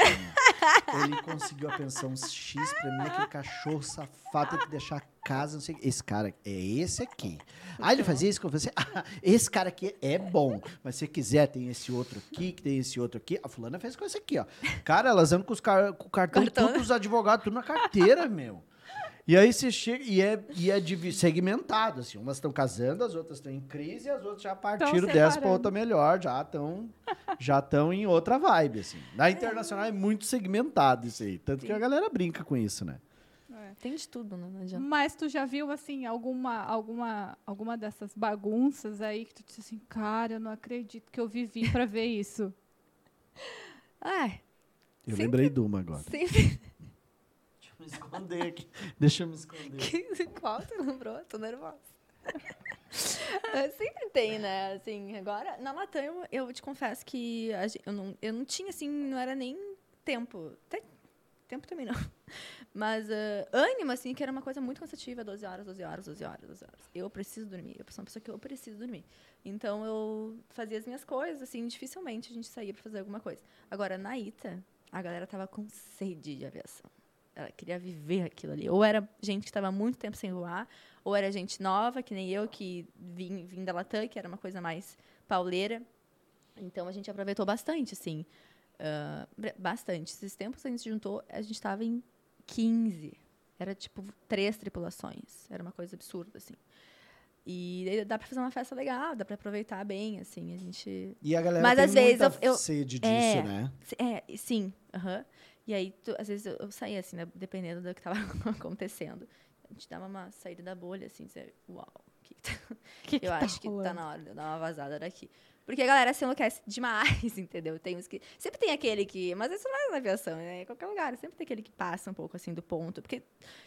Ele conseguiu a pensão X pra mim, aquele cachorro safado, tem que deixar a casa, não sei o que. Esse cara é esse aqui. Aí ele fazia isso, eu falei assim, esse cara aqui é bom, mas se quiser, tem esse outro aqui, que tem esse outro aqui. A fulana fez com esse aqui, ó. Cara, elas andam com o cartão, todos os advogados, tudo na carteira, meu. E aí você chega, e é segmentado, assim, umas estão casando, as outras estão em crise, as outras já partiram dessa para outra melhor, já estão em outra vibe, assim. Na internacional é muito segmentado isso aí, tanto que a galera brinca com isso, né? É. Tem de tudo, né? Mas tu já viu, assim, alguma dessas bagunças aí que tu disse assim, cara, eu não acredito que eu vivi para ver isso? Eu lembrei de uma agora. Sempre... me esconder aqui. Deixa eu me esconder. Qual você lembrou? Tô nervosa. Sempre tem, né? Assim, agora, na Latam, eu te confesso que eu não tinha, assim, não era nem tempo. Até tempo também não. Mas ânimo, assim, que era uma coisa muito cansativa. 12 horas. Eu preciso dormir. Eu sou uma pessoa que eu preciso dormir. Então, eu fazia as minhas coisas, assim, dificilmente a gente saía para fazer alguma coisa. Agora, na Ita, a galera tava com sede de aviação. Ela queria viver aquilo ali. Ou era gente que estava muito tempo sem voar, ou era gente nova, que nem eu, que vim da Latam, que era uma coisa mais pauleira. Então, a gente aproveitou bastante, assim. Bastante. Esses tempos que a gente juntou, a gente estava em 15. Era, tipo, 3 tripulações. Era uma coisa absurda, assim. E dá para fazer uma festa legal, dá para aproveitar bem, assim. A gente... E a galera mas, tem muita sede disso, né? É, sim. Aham. E aí, às vezes, eu saía, assim, né, dependendo do que estava acontecendo. A gente dava uma saída da bolha, assim, dizer, uau, que eu acho que tá na hora de eu dar uma vazada daqui. Porque a galera se enlouquece demais, entendeu? Tem uns que... Sempre tem aquele que... Mas isso não é na aviação, né? Em qualquer lugar. Sempre tem aquele que passa um pouco, assim, do ponto. Porque,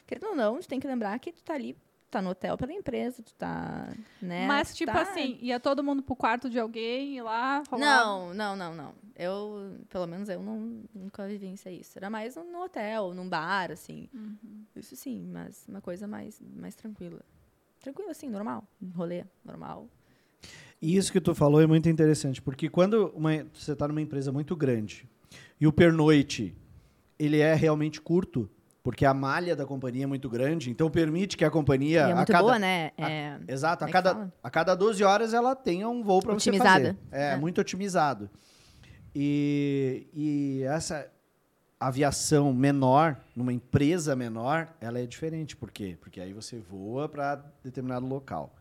querendo ou não, a gente tem que lembrar que tu tá ali, tu tá no hotel pela empresa, tu tá... Né, mas, tu tipo tá... assim, ia todo mundo pro quarto de alguém, ir lá... Rolar. Não. Eu, pelo menos, eu não, nunca vivenciei isso. Era mais no hotel, num bar, assim. Uhum. Isso sim, mas uma coisa mais tranquila. Tranquila, assim, normal. Rolê, normal. E isso que tu falou é muito interessante, porque quando você tá numa empresa muito grande e o pernoite, ele é realmente curto, porque a malha da companhia é muito grande, então permite que a companhia... E é muito boa, né? Exato. A cada 12 horas ela tenha um voo para você fazer. É, muito otimizado. E essa aviação menor, numa empresa menor, ela é diferente. Por quê? Porque aí você voa para determinado local.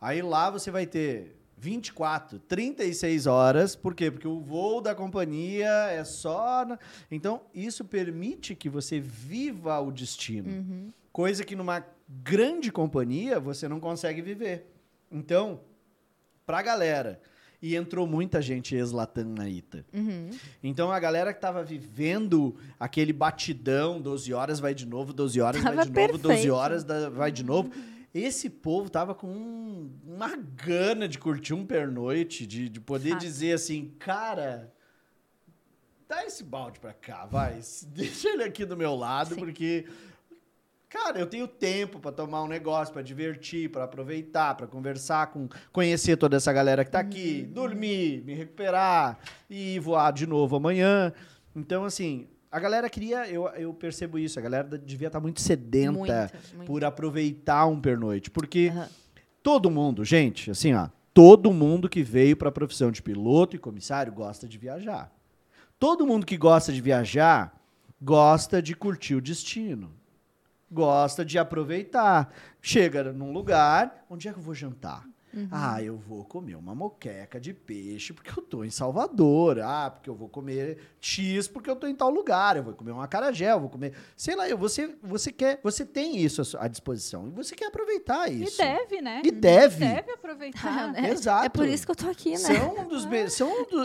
Aí lá você vai ter 24, 36 horas. Por quê? Porque o voo da companhia é só... Então, isso permite que você viva o destino. Uhum. Coisa que numa grande companhia você não consegue viver. Então, pra galera... E entrou muita gente ex-Latam na Ita. Uhum. Então, a galera que estava vivendo aquele batidão, 12 horas vai de novo, 12 horas tava vai de perfeito. Novo, 12 horas vai de novo. Esse povo estava com uma gana de curtir um pernoite, de poder dizer assim, cara, dá esse balde para cá, vai. Deixa ele aqui do meu lado, porque... Cara, eu tenho tempo para tomar um negócio, para divertir, para aproveitar, para conversar, conhecer toda essa galera que tá aqui, dormir, me recuperar e voar de novo amanhã. Então, assim, a galera queria... Eu percebo isso, a galera devia estar muito sedenta por aproveitar um pernoite. Porque todo mundo, gente, assim, ó, todo mundo que veio para a profissão de piloto e comissário gosta de viajar. Todo mundo que gosta de viajar gosta de curtir o destino. Gosta de aproveitar. Chega num lugar, onde é que eu vou jantar? Uhum. Ah, eu vou comer uma moqueca de peixe porque eu tô em Salvador. Ah, porque eu vou comer X porque eu tô em tal lugar. Eu vou comer uma acarajé, eu vou comer... Sei lá, você tem isso à disposição. E você quer aproveitar isso. E deve, né? E deve. Deve aproveitar. É, exato. É por isso que eu tô aqui, né?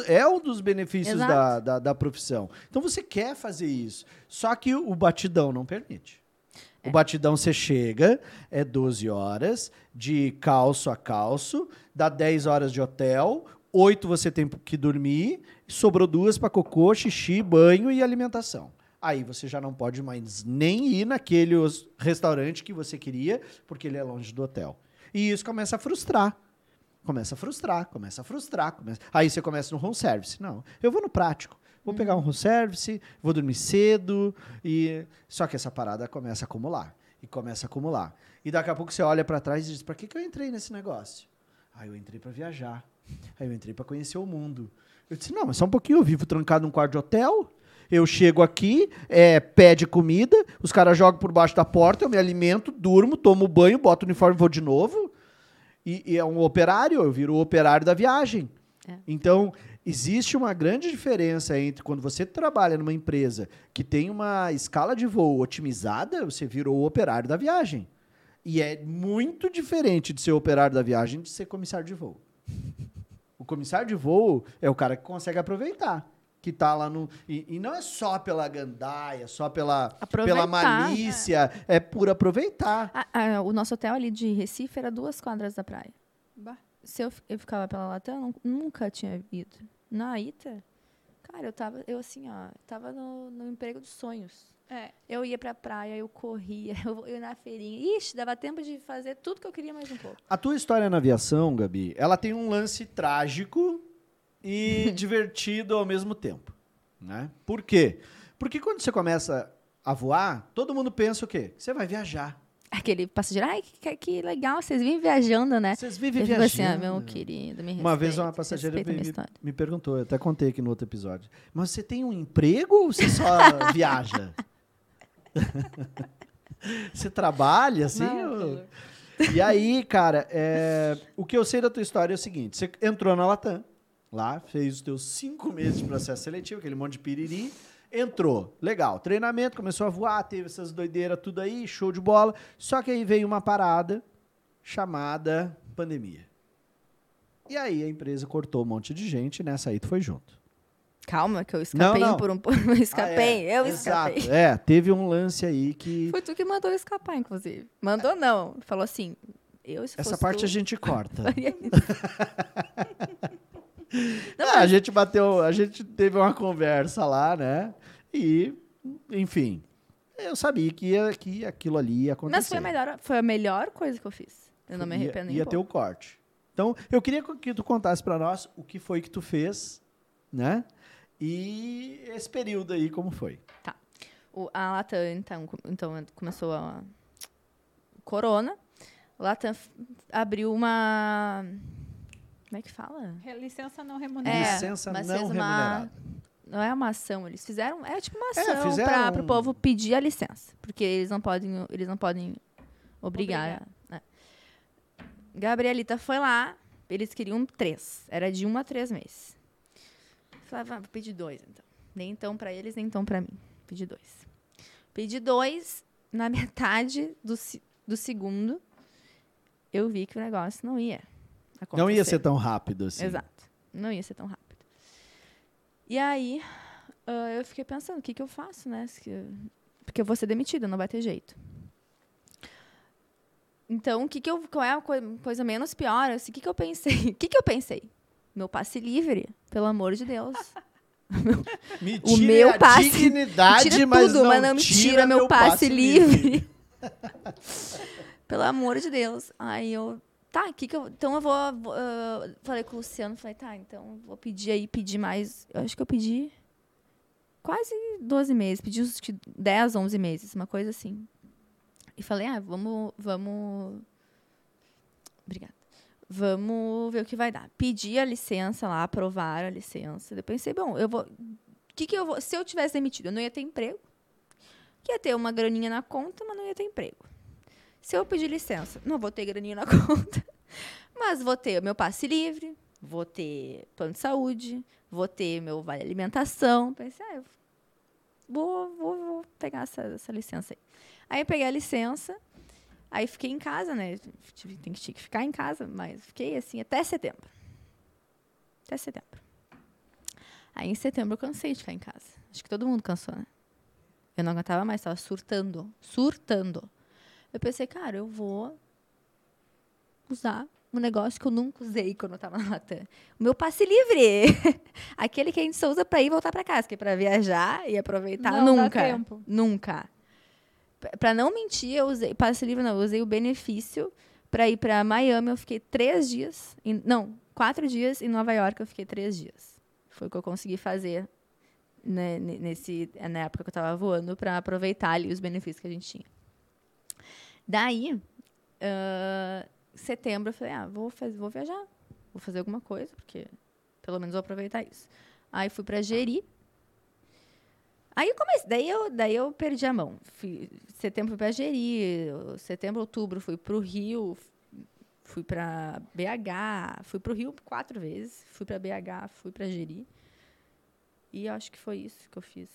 É um dos benefícios da profissão. Então, você quer fazer isso. Só que o batidão não permite. O batidão, você chega, é 12 horas, de calço a calço, dá 10 horas de hotel, 8 você tem que dormir, sobrou 2 para cocô, xixi, banho e alimentação. Aí você já não pode mais nem ir naquele restaurante que você queria, porque ele é longe do hotel. E isso começa a frustrar. Aí você começa no home service. Não, eu vou no prático. Vou pegar um home service, vou dormir cedo. Só que essa parada começa a acumular. E daqui a pouco você olha para trás e diz, para que eu entrei nesse negócio? Eu entrei para viajar. Eu entrei para conhecer o mundo. Eu disse, não, mas só um pouquinho, eu vivo trancado num quarto de hotel. Eu chego aqui, pede comida, os caras jogam por baixo da porta, eu me alimento, durmo, tomo banho, boto o uniforme e vou de novo. E é um operário, eu viro o operário da viagem. Então... Existe uma grande diferença entre quando você trabalha numa empresa que tem uma escala de voo otimizada, você virou o operário da viagem. E é muito diferente de ser operário da viagem de ser comissário de voo. O comissário de voo é o cara que consegue aproveitar. Que tá lá no... E não é só pela gandaia, só pela malícia. É por aproveitar. O nosso hotel ali de Recife era 2 quadras da praia. Se eu ficava pela Latam, eu nunca tinha ido. Na Ita, cara, eu tava no emprego dos sonhos. Eu ia pra praia, eu corria, eu ia na feirinha. Ixi, dava tempo de fazer tudo que eu queria mais um pouco. A tua história na aviação, Gabi, ela tem um lance trágico e divertido ao mesmo tempo, né? Por quê? Porque quando você começa a voar, todo mundo pensa o quê? Você vai viajar. Aquele passageiro, que legal, vocês vivem viajando, né? Vocês vivem viajando. Assim, meu querido, me respeita. Uma vez uma passageira me perguntou, eu até contei aqui no outro episódio, mas você tem um emprego ou você só viaja? Você trabalha, assim? E aí, cara, o que eu sei da tua história é o seguinte, você entrou na Latam, lá, fez os teus 5 meses de processo seletivo, aquele monte de piriri, entrou, legal, treinamento, começou a voar, teve essas doideiras tudo aí, show de bola. Só que aí veio uma parada chamada pandemia. E aí a empresa cortou um monte de gente, nessa aí tu foi junto. Calma, que eu escapei por um pouco. Eu escapei. Exato. Teve um lance aí que... Foi tu que mandou eu escapar, inclusive. Mandou não, falou assim, se fosse essa parte tu, a gente corta. Não, a gente teve uma conversa lá, né? E, enfim, eu sabia que aquilo ali ia acontecer. Mas foi a melhor coisa que eu fiz. Eu não me arrependo nem um pouco. Ia ter o corte. Então, eu queria que tu contasse pra nós o que foi que tu fez, né? E esse período aí, como foi? Tá. A Latam, então começou a corona. A Latam abriu uma... Como é que fala? Licença não remunerada. Licença mas não remunerada. Não é uma ação, eles fizeram... É tipo uma ação para o povo pedir a licença. Porque eles não podem obrigar. Né? Gabrielita foi lá, eles queriam 3. Era de 1 a 3 meses. Falava, vou pedir 2, então. Nem então para eles, nem então para mim. Pedi 2. Pedi 2, na metade do segundo, eu vi que o negócio não ia. Acontecer. Não ia ser tão rápido assim. Exato. Não ia ser tão rápido. E aí, eu fiquei pensando, o que eu faço, né? Porque eu vou ser demitida, não vai ter jeito. Então, qual é a coisa menos pior? O que eu pensei? Meu passe livre, pelo amor de Deus. Me tira o meu passe, dignidade, me tira mas tudo, não, mas não me tira meu passe livre. Pelo amor de Deus. Aí eu... Tá, então eu vou... falei com o Luciano, então vou pedir aí, mais... Eu acho que eu pedi quase 12 meses, pedi uns 10, 11 meses, uma coisa assim. E falei, vamos... Obrigada. Vamos ver o que vai dar. Pedi a licença lá, aprovar a licença. Depois pensei, bom, eu vou... Se eu tivesse demitido, eu não ia ter emprego. Ia ter uma graninha na conta, mas não ia ter emprego. Se eu pedir licença, não vou ter graninha na conta. Mas vou ter meu passe livre, vou ter plano de saúde, vou ter meu vale alimentação. Pensei, ah, eu vou pegar essa licença aí. Aí eu peguei a licença, aí fiquei em casa, né? Tinha que ficar em casa, mas fiquei assim até setembro. Até setembro. Aí em setembro eu cansei de ficar em casa. Acho que todo mundo cansou, né? Eu não aguentava mais, estava surtando. Eu pensei, cara, eu vou usar um negócio que eu nunca usei quando eu estava na Latam. O meu passe livre. Aquele que a gente só usa para ir e voltar para casa, que é para viajar e aproveitar. Não, nunca. Dá tempo. Nunca. Para não mentir, eu usei passe livre, não, eu usei o benefício para ir para Miami. Eu fiquei 4 dias. Em Nova York, eu fiquei 3 dias. Foi o que eu consegui fazer, né, na época que eu estava voando, para aproveitar ali os benefícios que a gente tinha. Daí, setembro, eu falei, vou viajar, vou fazer alguma coisa, porque pelo menos vou aproveitar isso. Aí fui para Jeri. Aí comecei, daí eu perdi a mão. Setembro fui para Jeri, setembro, outubro fui para o Rio, fui para BH, fui para o Rio 4 vezes, fui para BH, fui para Jeri. E acho que foi isso que eu fiz.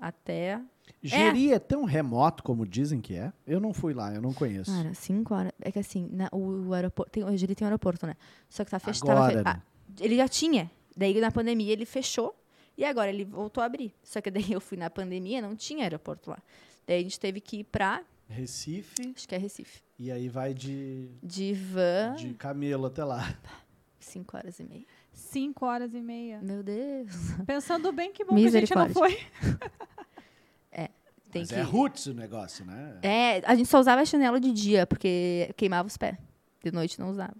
Até... Jeri é tão remoto como dizem que é? Eu não fui lá, eu não conheço. Cara, 5 horas... É que assim, o aeroporto... Jeri tem um aeroporto, né? Só que tá fechado. Agora, ele já tinha. Daí, na pandemia, ele fechou. E agora ele voltou a abrir. Só que daí eu fui na pandemia, não tinha aeroporto lá. Daí a gente teve que ir pra... Recife. Acho que é Recife. E aí vai de van... De camelo até lá. 5 horas e meia. 5 horas e meia. Meu Deus. Pensando bem, que bom que a gente não foi. É, tem. Mas que... é roots o negócio, né? É, a gente só usava chinelo de dia, porque queimava os pés. De noite não usava.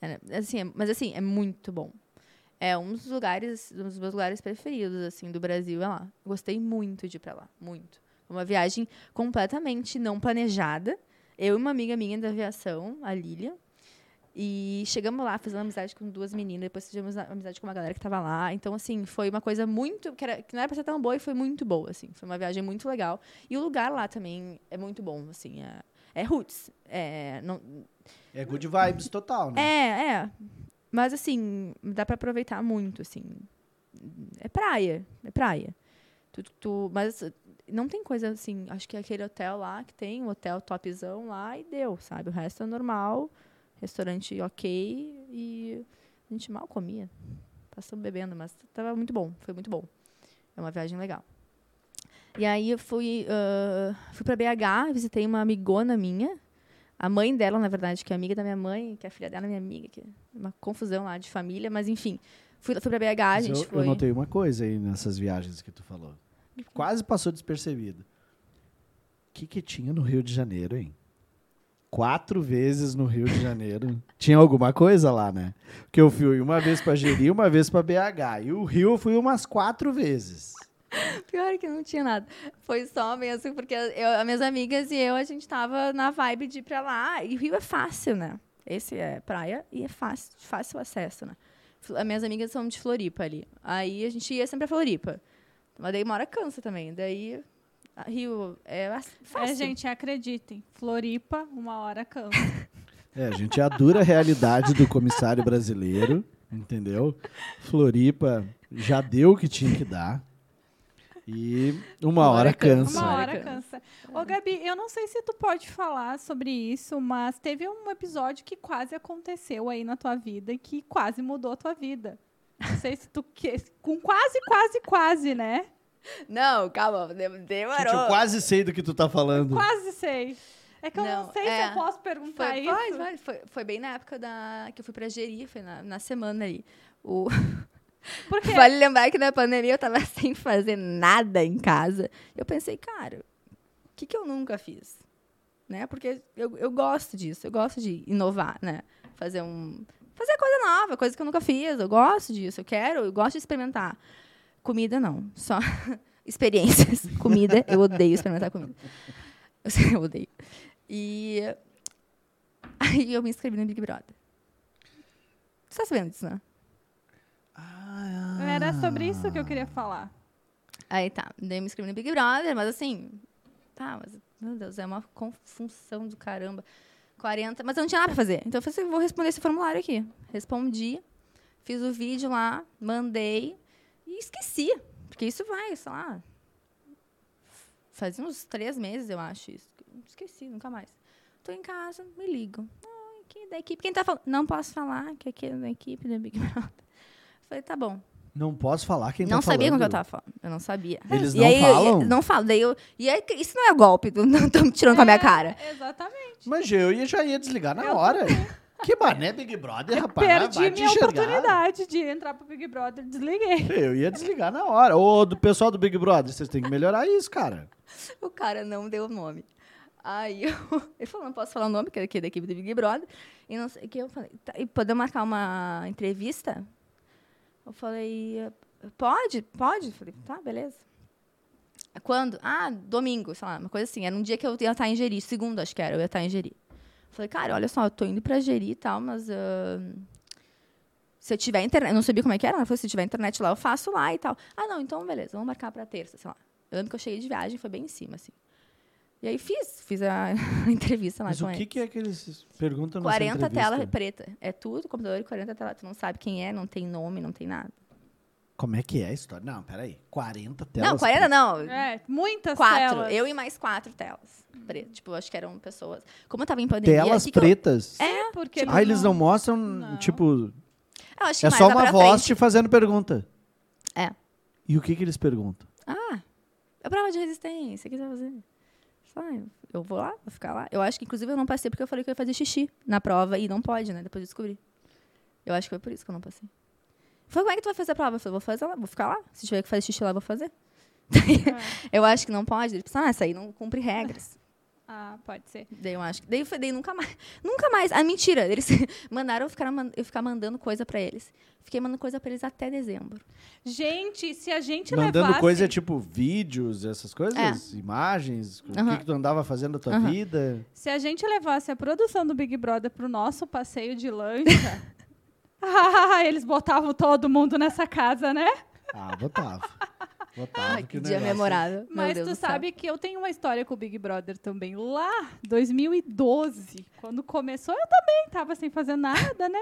Era, assim, mas assim, é muito bom. É um dos meus lugares preferidos assim, do Brasil, é lá. Gostei muito de ir pra lá, muito. Uma viagem completamente não planejada. Eu e uma amiga minha da aviação, a Lília. E chegamos lá, fizemos amizade com 2 meninas, depois fizemos amizade com uma galera que estava lá. Então, assim, foi uma coisa muito... Que não era para ser tão boa e foi muito boa, assim. Foi uma viagem muito legal. E o lugar lá também é muito bom, assim. É roots. É good vibes total, né? É. Mas, assim, dá para aproveitar muito, assim. É praia. Mas não tem coisa, assim... Acho que é aquele hotel lá que tem, um hotel topzão lá e deu, sabe? O resto é normal... Restaurante ok, e a gente mal comia. Passamos bebendo, mas estava muito bom, foi muito bom. É uma viagem legal. E aí eu fui para BH, visitei uma amigona minha, a mãe dela, na verdade, que é amiga da minha mãe, que é a filha dela, minha amiga, que é uma confusão lá de família, mas enfim, fui para BH, a gente foi... Eu notei uma coisa aí nessas viagens que tu falou, quase passou despercebido. O que tinha no Rio de Janeiro, hein? 4 vezes no Rio de Janeiro. Tinha alguma coisa lá, né? Porque eu fui uma vez pra Jeri, uma vez pra BH. E o Rio eu fui umas 4 vezes. Pior que não tinha nada. Foi só mesmo, porque as minhas amigas e eu, a gente tava na vibe de ir pra lá. E o Rio é fácil, né? Esse é praia e é fácil acesso, né? As minhas amigas são de Floripa ali. Aí a gente ia sempre a Floripa. Mas daí uma hora cansa também. Daí... Rio, é fácil. É, gente, acreditem. Floripa, uma hora cansa. É, gente, é a dura realidade do comissário brasileiro, entendeu? Floripa já deu o que tinha que dar. E uma hora cansa. Uma hora cansa. Ô, Gabi, eu não sei se tu pode falar sobre isso, mas teve um episódio que quase aconteceu aí na tua vida e que quase mudou a tua vida. Não sei se tu... Com quase, né? Não, calma, demorou. Gente, eu quase sei do que tu tá falando. Eu quase sei. É que eu não sei se eu posso perguntar isso. Foi bem na época que eu fui pra Jeri, foi na semana aí. Vale lembrar que na pandemia eu tava sem fazer nada em casa. Eu pensei, cara, o que eu nunca fiz? Né? Porque eu gosto disso, eu gosto de inovar, né? Fazer coisa nova, coisa que eu nunca fiz, eu gosto disso, eu gosto de experimentar. Comida, não. Só experiências. Comida, eu odeio experimentar comida. Eu odeio. E aí eu me inscrevi no Big Brother. Você tá sabendo disso, né? Era sobre isso que eu queria falar. Aí tá. Daí eu me inscrevi no Big Brother, mas assim... Tá, mas, meu Deus, é uma confusão do caramba. 40, mas eu não tinha nada pra fazer. Então eu falei assim, vou responder esse formulário aqui. Respondi, fiz o vídeo lá, mandei e esqueci. Porque isso vai, sei lá, fazia uns 3 meses, eu acho, isso. Esqueci, nunca mais. Tô em casa, me ligam. Ah, aqui da equipe, quem tá falando? Não posso falar que aqui é da equipe do Big Brother. Falei, tá bom. Não posso falar quem não tá falando. Não sabia com o que eu tava falando. Eu não sabia. Eles e não aí, falam? Eu não falo. Daí eu, e aí, isso não é golpe. Não estão me tirando com a minha cara. Exatamente. Mas eu já ia desligar na hora. Que mané Big Brother, rapaz. Perdi minha oportunidade de entrar pro Big Brother. Desliguei. Eu ia desligar na hora. Ô, do pessoal do Big Brother, vocês têm que melhorar isso, cara. O cara não deu o nome. Aí ele falou, não posso falar o nome, que é da equipe do Big Brother. E não sei o que eu falei. Tá, e podemos marcar uma entrevista? Eu falei, pode? Falei, tá, beleza. Quando? Ah, domingo, sei lá, uma coisa assim. Era um dia que eu ia estar em Jeri, segunda, acho que era, eu ia estar em Jeri. Falei, cara, olha só, eu tô indo pra Jeri e tal, mas se eu tiver internet, eu não sabia como é que era, mas falei, se tiver internet lá, eu faço lá e tal. Ah, não, então beleza, vamos marcar pra terça, sei lá. Eu lembro que eu cheguei de viagem, foi bem em cima, assim. E aí fiz a entrevista lá. Mas com o que é que eles perguntam nessa entrevista? 40 tela preta. É tudo, computador e 40 tela. Tu não sabe quem é, não tem nome, não tem nada. Como é que é a história? Não, peraí. 40 telas. Não, 40 não. É, muitas 4. Eu e mais 4 telas pretas. Tipo, acho que eram pessoas... Como eu tava em pandemia... Telas pretas? É, porque... Ah, eles não mostram, não. Tipo... Eu acho que é só uma voz te fazendo pergunta. É. E o que eles perguntam? Ah, é prova de resistência. O que você vai fazer? Eu vou lá, vou ficar lá. Eu acho que, inclusive, eu não passei porque eu falei que eu ia fazer xixi na prova e não pode, né? Depois eu descobri. Eu acho que foi por isso que eu não passei. Falei, como é que tu vai fazer a prova? Eu falei, vou fazer lá, vou ficar lá. Se tiver que fazer xixi lá, vou fazer. É. Eu acho que não pode. Ele pensou, essa aí não cumpre regras. Ah, pode ser. Daí eu acho que... Daí nunca mais. Nunca mais. Ah, mentira. Eles mandaram eu ficar mandando coisa pra eles. Fiquei mandando coisa pra eles até dezembro. Gente, se a gente mandando levasse... coisa tipo vídeos, essas coisas? É. Imagens? Uhum. O que tu andava fazendo na tua vida? Se a gente levasse a produção do Big Brother pro nosso passeio de lancha... eles botavam todo mundo nessa casa, né? Ah, botavam. Ai, que dia memorável. Mas tu sabe que eu tenho uma história com o Big Brother também. Lá, 2012, quando começou, eu também tava sem fazer nada, né?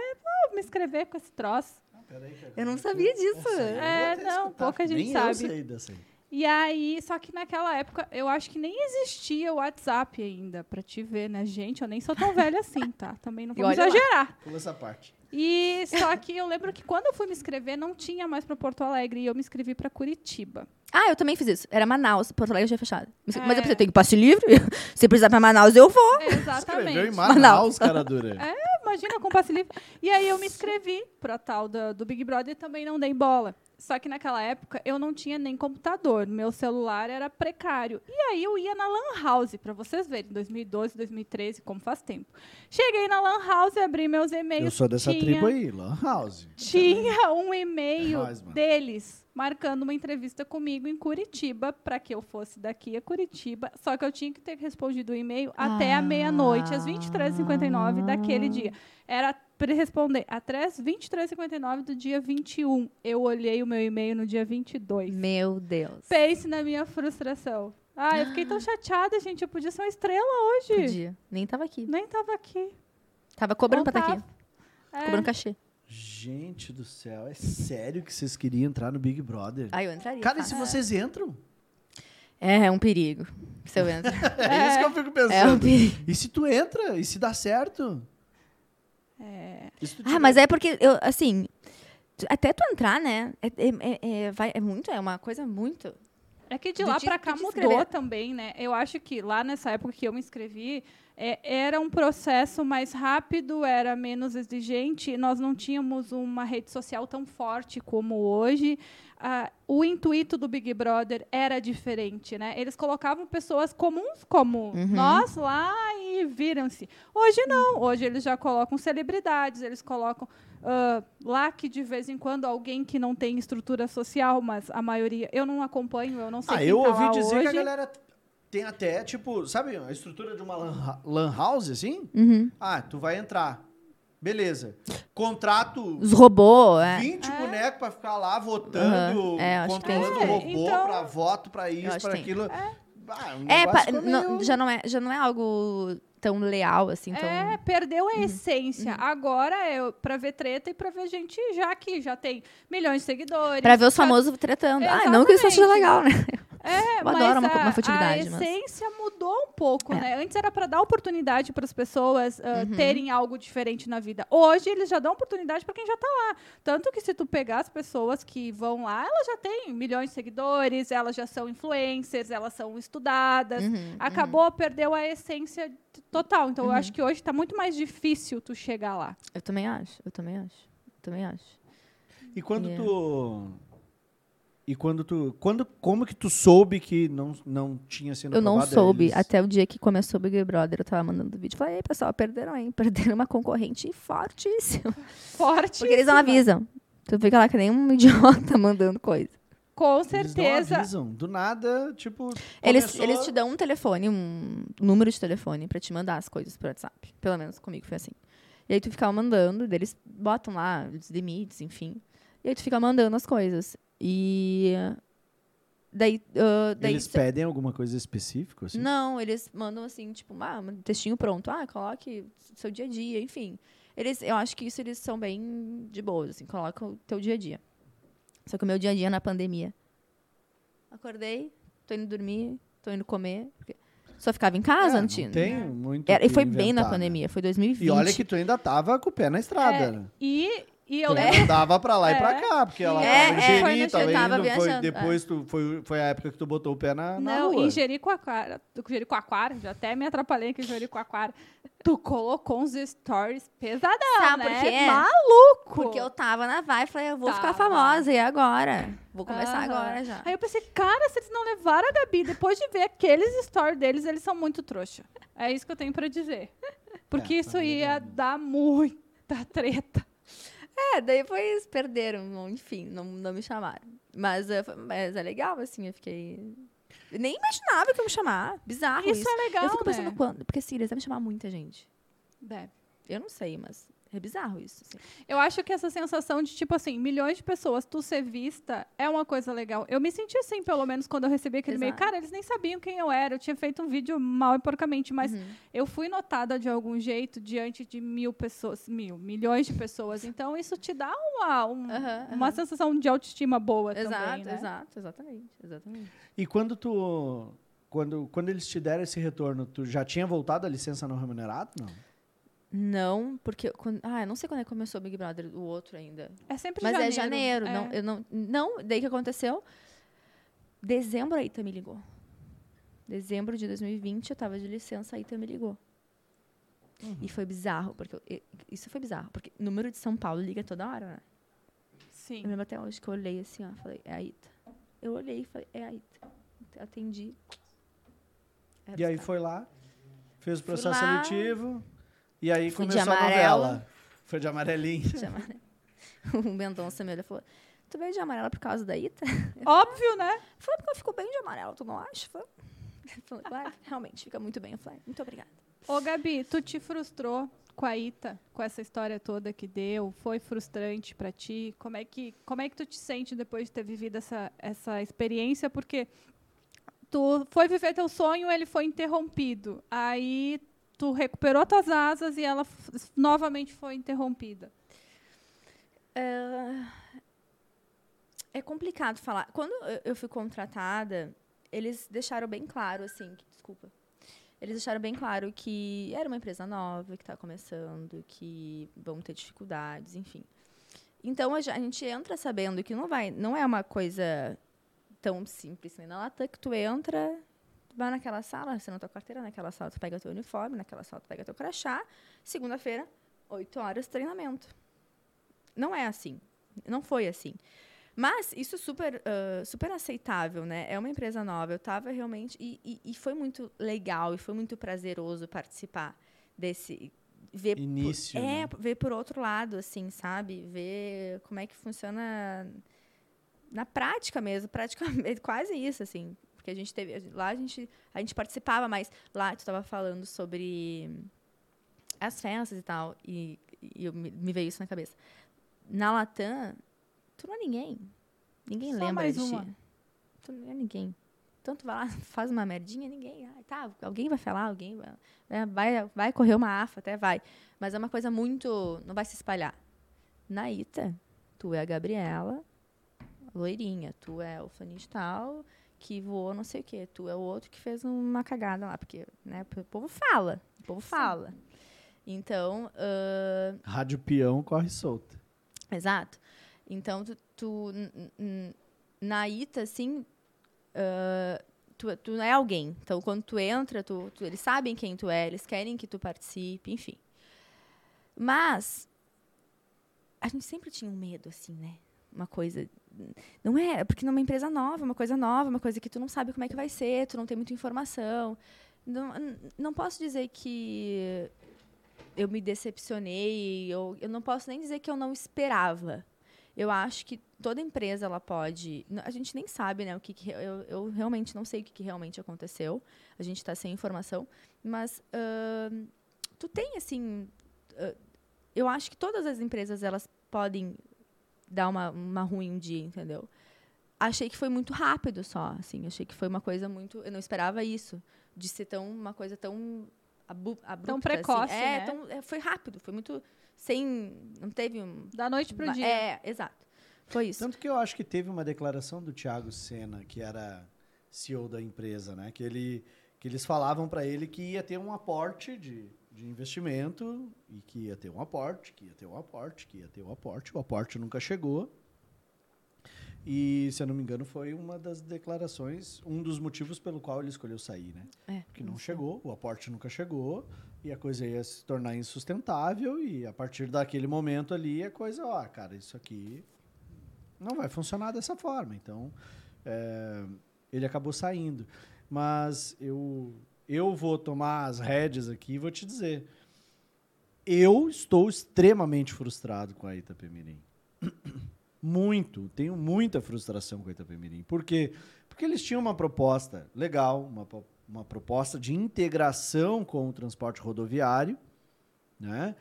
Vou me inscrever com esse troço. Ah, peraí, eu não sabia disso. É, não, pouca gente sabe. Eu sei dessa aí. E aí, só que naquela época, eu acho que nem existia o WhatsApp ainda, pra te ver, né? Gente, eu nem sou tão velha assim, tá? Também não vou exagerar. Pula essa parte. E só que eu lembro que quando eu fui me inscrever, não tinha mais pra Porto Alegre e eu me inscrevi pra Curitiba. Ah, eu também fiz isso. Era Manaus, Porto Alegre já é fechado. Mas eu pensei, tem passe livre? Se precisar pra Manaus, eu vou. Exatamente. Escreveu em Manaus, cara dura. É, imagina, com passe livre. E aí eu me inscrevi pra tal do Big Brother e também não dei bola. Só que naquela época eu não tinha nem computador, meu celular era precário. E aí eu ia na Lan House, para vocês verem, 2012, 2013, como faz tempo. Cheguei na Lan House, abri meus e-mails. Eu sou dessa tribo aí, Lan House. Tinha um e-mail deles marcando uma entrevista comigo em Curitiba, para que eu fosse daqui a Curitiba. Só que eu tinha que ter respondido o e-mail até a meia-noite, às 23h59 daquele dia. Era responder até 23h59 do dia 21. Eu olhei o meu e-mail no dia 22. Meu Deus. Pense na minha frustração. Ah, eu fiquei tão chateada, gente. Eu podia ser uma estrela hoje. Podia. Nem tava aqui. Tava cobrando pra estar aqui. É. Cobrando cachê. Gente do céu, é sério que vocês queriam entrar no Big Brother? Ah, eu entraria. Cara, e se vocês entram? É um perigo. Se eu entro. É isso que eu fico pensando. É um perigo. E se tu entra? E se dá certo? É. Mas é porque, eu, assim, até tu entrar, né? É uma coisa muito... É que de lá pra cá mudou também, né? Eu acho que lá nessa época que eu me inscrevi, era um processo mais rápido, era menos exigente, nós não tínhamos uma rede social tão forte como hoje. O intuito do Big Brother era diferente, né? Eles colocavam pessoas comuns como nós lá e viram-se. Hoje não, hoje eles já colocam celebridades, eles colocam... lá que de vez em quando alguém que não tem estrutura social, mas a maioria... Eu não acompanho, eu não sei quem eu tá ouvi dizer hoje. Que a galera tem até, tipo... Sabe a estrutura de uma lan house, assim? Uhum. Ah, tu vai entrar. Beleza. Contrato... Os robôs, 20 bonecos pra ficar lá votando, controlando o robô então, pra voto, pra isso, pra aquilo. É, já não é algo... tão leal, assim. Tão... É, perdeu a essência. Uhum. Agora é pra ver treta e pra ver gente já que já tem milhões de seguidores. Pra ver os famosos tretando. Exatamente. Ah, não que isso seja legal, né? É, eu adoro uma futilidade. A essência mudou um pouco, né? Antes era pra dar oportunidade pras pessoas terem algo diferente na vida. Hoje eles já dão oportunidade pra quem já tá lá. Tanto que se tu pegar as pessoas que vão lá, elas já têm milhões de seguidores, elas já são influencers, elas são estudadas. Uhum, acabou, perdeu a essência total. Então, eu acho que hoje tá muito mais difícil tu chegar lá. Eu também acho. E quando como que tu soube que não tinha sido aprovado? Eu não soube. Eles... Até o dia que começou o Big Brother, eu tava mandando vídeo. Falei, pessoal, perderam, hein? Perderam uma concorrente fortíssima. Porque eles não avisam. Tu fica lá que nem um idiota mandando coisa. Com certeza. Eles não avisam. Do nada, tipo... Eles te dão um telefone, um número de telefone pra te mandar as coisas por WhatsApp. Pelo menos comigo foi assim. E aí tu ficava mandando, eles botam lá os limites, enfim. E aí tu fica mandando as coisas. E daí eles pedem alguma coisa específica? Assim? Não, eles mandam assim, tipo, um textinho pronto. Ah, coloque seu dia a dia, enfim. Eu acho que isso eles são bem de boas, assim, coloca o teu dia a dia. Só que o meu dia a dia na pandemia. Acordei, tô indo dormir, tô indo comer. Só ficava em casa, não tinha. Tem muito. E foi bem na pandemia, foi 2020. E olha que tu ainda tava com o pé na estrada. E eu andava pra lá e pra cá, porque ela tava ingerindo, tava indo, foi, depois foi a época que tu botou o pé na rua. Não, em Jericoacoara, já até me atrapalhei aqui em Jericoacoara, tu colocou uns stories pesadão, sabe, né? Porque maluco! Porque eu tava na vibe, falei, eu vou ficar famosa, e agora? Vou começar agora já. Aí eu pensei, cara, se eles não levaram a Gabi, depois de ver aqueles stories deles, eles são muito trouxa. É isso que eu tenho pra dizer. Porque isso ia dar muita treta. Daí foi isso, perderam, enfim, não me chamaram. Mas é legal, assim, eu fiquei... Eu nem imaginava que eu me chamar, bizarro isso. Isso é legal, eu fico pensando, né? Quando, porque assim, eles devem chamar muita gente. Deve. Eu não sei, mas é bizarro isso. Assim. Eu acho que essa sensação de, tipo assim, milhões de pessoas, tu ser vista, é uma coisa legal. Eu me senti assim, pelo menos, quando eu recebi aquele e-mail. Cara, eles nem sabiam quem eu era, eu tinha feito um vídeo mal e porcamente, mas eu fui notada de algum jeito diante de milhões de pessoas. Então, isso te dá uma sensação de autoestima boa também, né? Exatamente. E quando tu... Quando eles te deram esse retorno, tu já tinha voltado a licença não remunerada? Não. Não, porque... eu não sei quando é que começou o Big Brother, o outro ainda. É sempre janeiro. Mas é janeiro. É. Daí que aconteceu? Dezembro a Ita me ligou. Dezembro de 2020, eu tava de licença, a Ita me ligou. E foi bizarro, porque... Isso foi bizarro, porque o número de São Paulo liga toda hora, né? Sim. Eu lembro até hoje que eu olhei assim, falei, é a Ita. Eu olhei e falei, é a Ita. Atendi. Era e aí foi lá, fez o processo seletivo... E aí começou a novela. Foi de amarelinho. O Mendonça me olhou e falou, tu veio de amarela por causa da Ita? Óbvio, né? Foi porque eu fico bem de amarelo, tu não acha? Falei, realmente, fica muito bem. Eu falei, muito obrigada. Ô, Gabi, tu te frustrou com a Ita, com essa história toda que deu? Foi frustrante pra ti? Como é que tu te sente depois de ter vivido essa experiência? Porque tu foi viver teu sonho, ele foi interrompido. Aí... Tu recuperou tuas asas e ela novamente foi interrompida. É complicado falar. Quando eu fui contratada, eles deixaram bem claro, assim, eles deixaram bem claro que era uma empresa nova, que está começando, que vão ter dificuldades, enfim. Então, a gente entra sabendo que não é uma coisa tão simples. Na Latam que tu entra... Vai naquela sala, assina a tua carteira, naquela sala tu pega teu uniforme, naquela sala tu pega teu crachá. Segunda-feira, 8 horas, treinamento. Não é assim. Não foi assim. Mas isso é super aceitável, né? É uma empresa nova. Eu estava realmente... E foi muito legal e foi muito prazeroso participar desse... Ver início. Ver por outro lado, assim, sabe? Ver como é que funciona na prática mesmo. Praticamente, quase isso, assim. Porque a gente teve... Lá a gente participava, mas lá tu estava falando sobre as festas e tal. E me veio isso na cabeça. Na Latam, tu não é ninguém. Ninguém só lembra de ti. Tu não é ninguém. Tanto vai lá, faz uma merdinha, ninguém... Tá, alguém vai falar, alguém vai, né, vai correr uma afa, até vai. Mas é uma coisa muito... Não vai se espalhar. Na Ita, tu é a Gabriela, loirinha. Tu é o flaninho tal, que voou não sei o quê. Tu é o outro que fez uma cagada lá. Porque, né, o povo fala. O povo fala. Então... Rádio peão corre solta. Exato. Então, tu na Ita, assim... Tu é alguém. Então, quando tu entra, eles sabem quem tu é, eles querem que tu participe, enfim. Mas a gente sempre tinha um medo, assim, né? Uma coisa... Não é... Porque numa empresa nova, uma coisa que tu não sabe como é que vai ser, tu não tem muita informação. Não posso dizer que eu me decepcionei, eu não posso nem dizer que eu não esperava. Eu acho que toda empresa, ela pode... A gente nem sabe, né? Eu realmente não sei o que realmente aconteceu. A gente está sem informação. Mas tu tem, assim... eu acho que todas as empresas, elas podem dar uma ruim um dia, entendeu? Achei que foi muito rápido só, assim. Achei que foi uma coisa muito... Eu não esperava isso. De ser uma coisa tão abrupta. Tão precoce, assim. Né? Foi rápido, foi muito... Não teve um... Da noite pro dia. É, exato. Foi isso. Tanto que eu acho que teve uma declaração do Thiago Sena, que era CEO da empresa, né? Que eles falavam para ele que ia ter um aporte de investimento, e que ia ter um aporte, O aporte nunca chegou. E, se eu não me engano, foi uma das declarações, um dos motivos pelo qual ele escolheu sair, né? Porque não chegou, o aporte nunca chegou, e a coisa ia se tornar insustentável, e a partir daquele momento ali, a coisa, cara, isso aqui não vai funcionar dessa forma. Então, ele acabou saindo. Mas eu vou tomar as rédeas aqui e vou te dizer, eu estou extremamente frustrado com a Itapemirim. Muito, tenho muita frustração com a Itapemirim. Por quê? Porque eles tinham uma proposta legal, uma proposta de integração com o transporte rodoviário, né?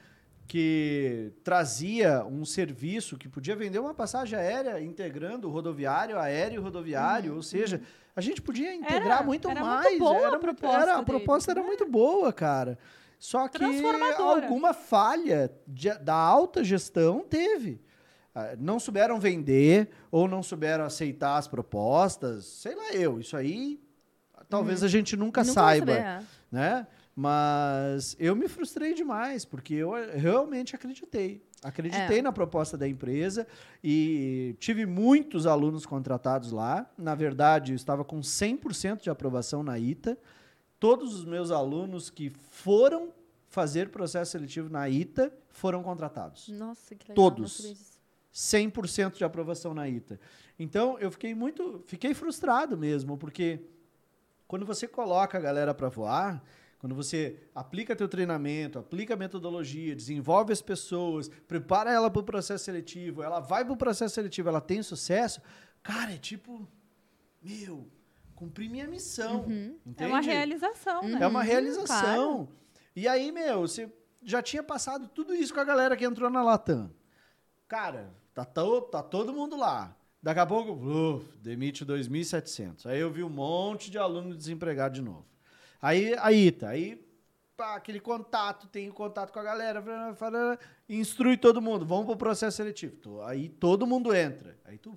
Que trazia um serviço que podia vender uma passagem aérea integrando o rodoviário, aéreo e rodoviário, ou seja, a gente podia integrar muito mais. Muito boa a proposta a proposta era muito boa, cara. Só que alguma falha da alta gestão teve. Não souberam vender ou não souberam aceitar as propostas, sei lá eu. Isso aí, talvez a gente nunca saiba, né? Mas eu me frustrei demais, porque eu realmente acreditei. Acreditei na proposta da empresa e tive muitos alunos contratados lá. Na verdade, eu estava com 100% de aprovação na ITA. Todos os meus alunos que foram fazer processo seletivo na ITA foram contratados. Nossa, que legal. Todos. 100% de aprovação na ITA. Então, eu fiquei frustrado mesmo, porque quando você coloca a galera para voar, quando você aplica teu treinamento, aplica a metodologia, desenvolve as pessoas, prepara ela para o processo seletivo, ela vai para o processo seletivo, ela tem sucesso, cara, é tipo, cumpri minha missão. Entende? É uma realização, né? É uma realização. Claro. E aí, você já tinha passado tudo isso com a galera que entrou na Latam. Cara, tá todo mundo lá. Daqui a pouco, demite 2.700. Aí eu vi um monte de aluno desempregado de novo. Aí a Ita, aquele contato, tem contato com a galera, instrui todo mundo, vamos pro processo seletivo. Aí todo mundo entra. Aí tu,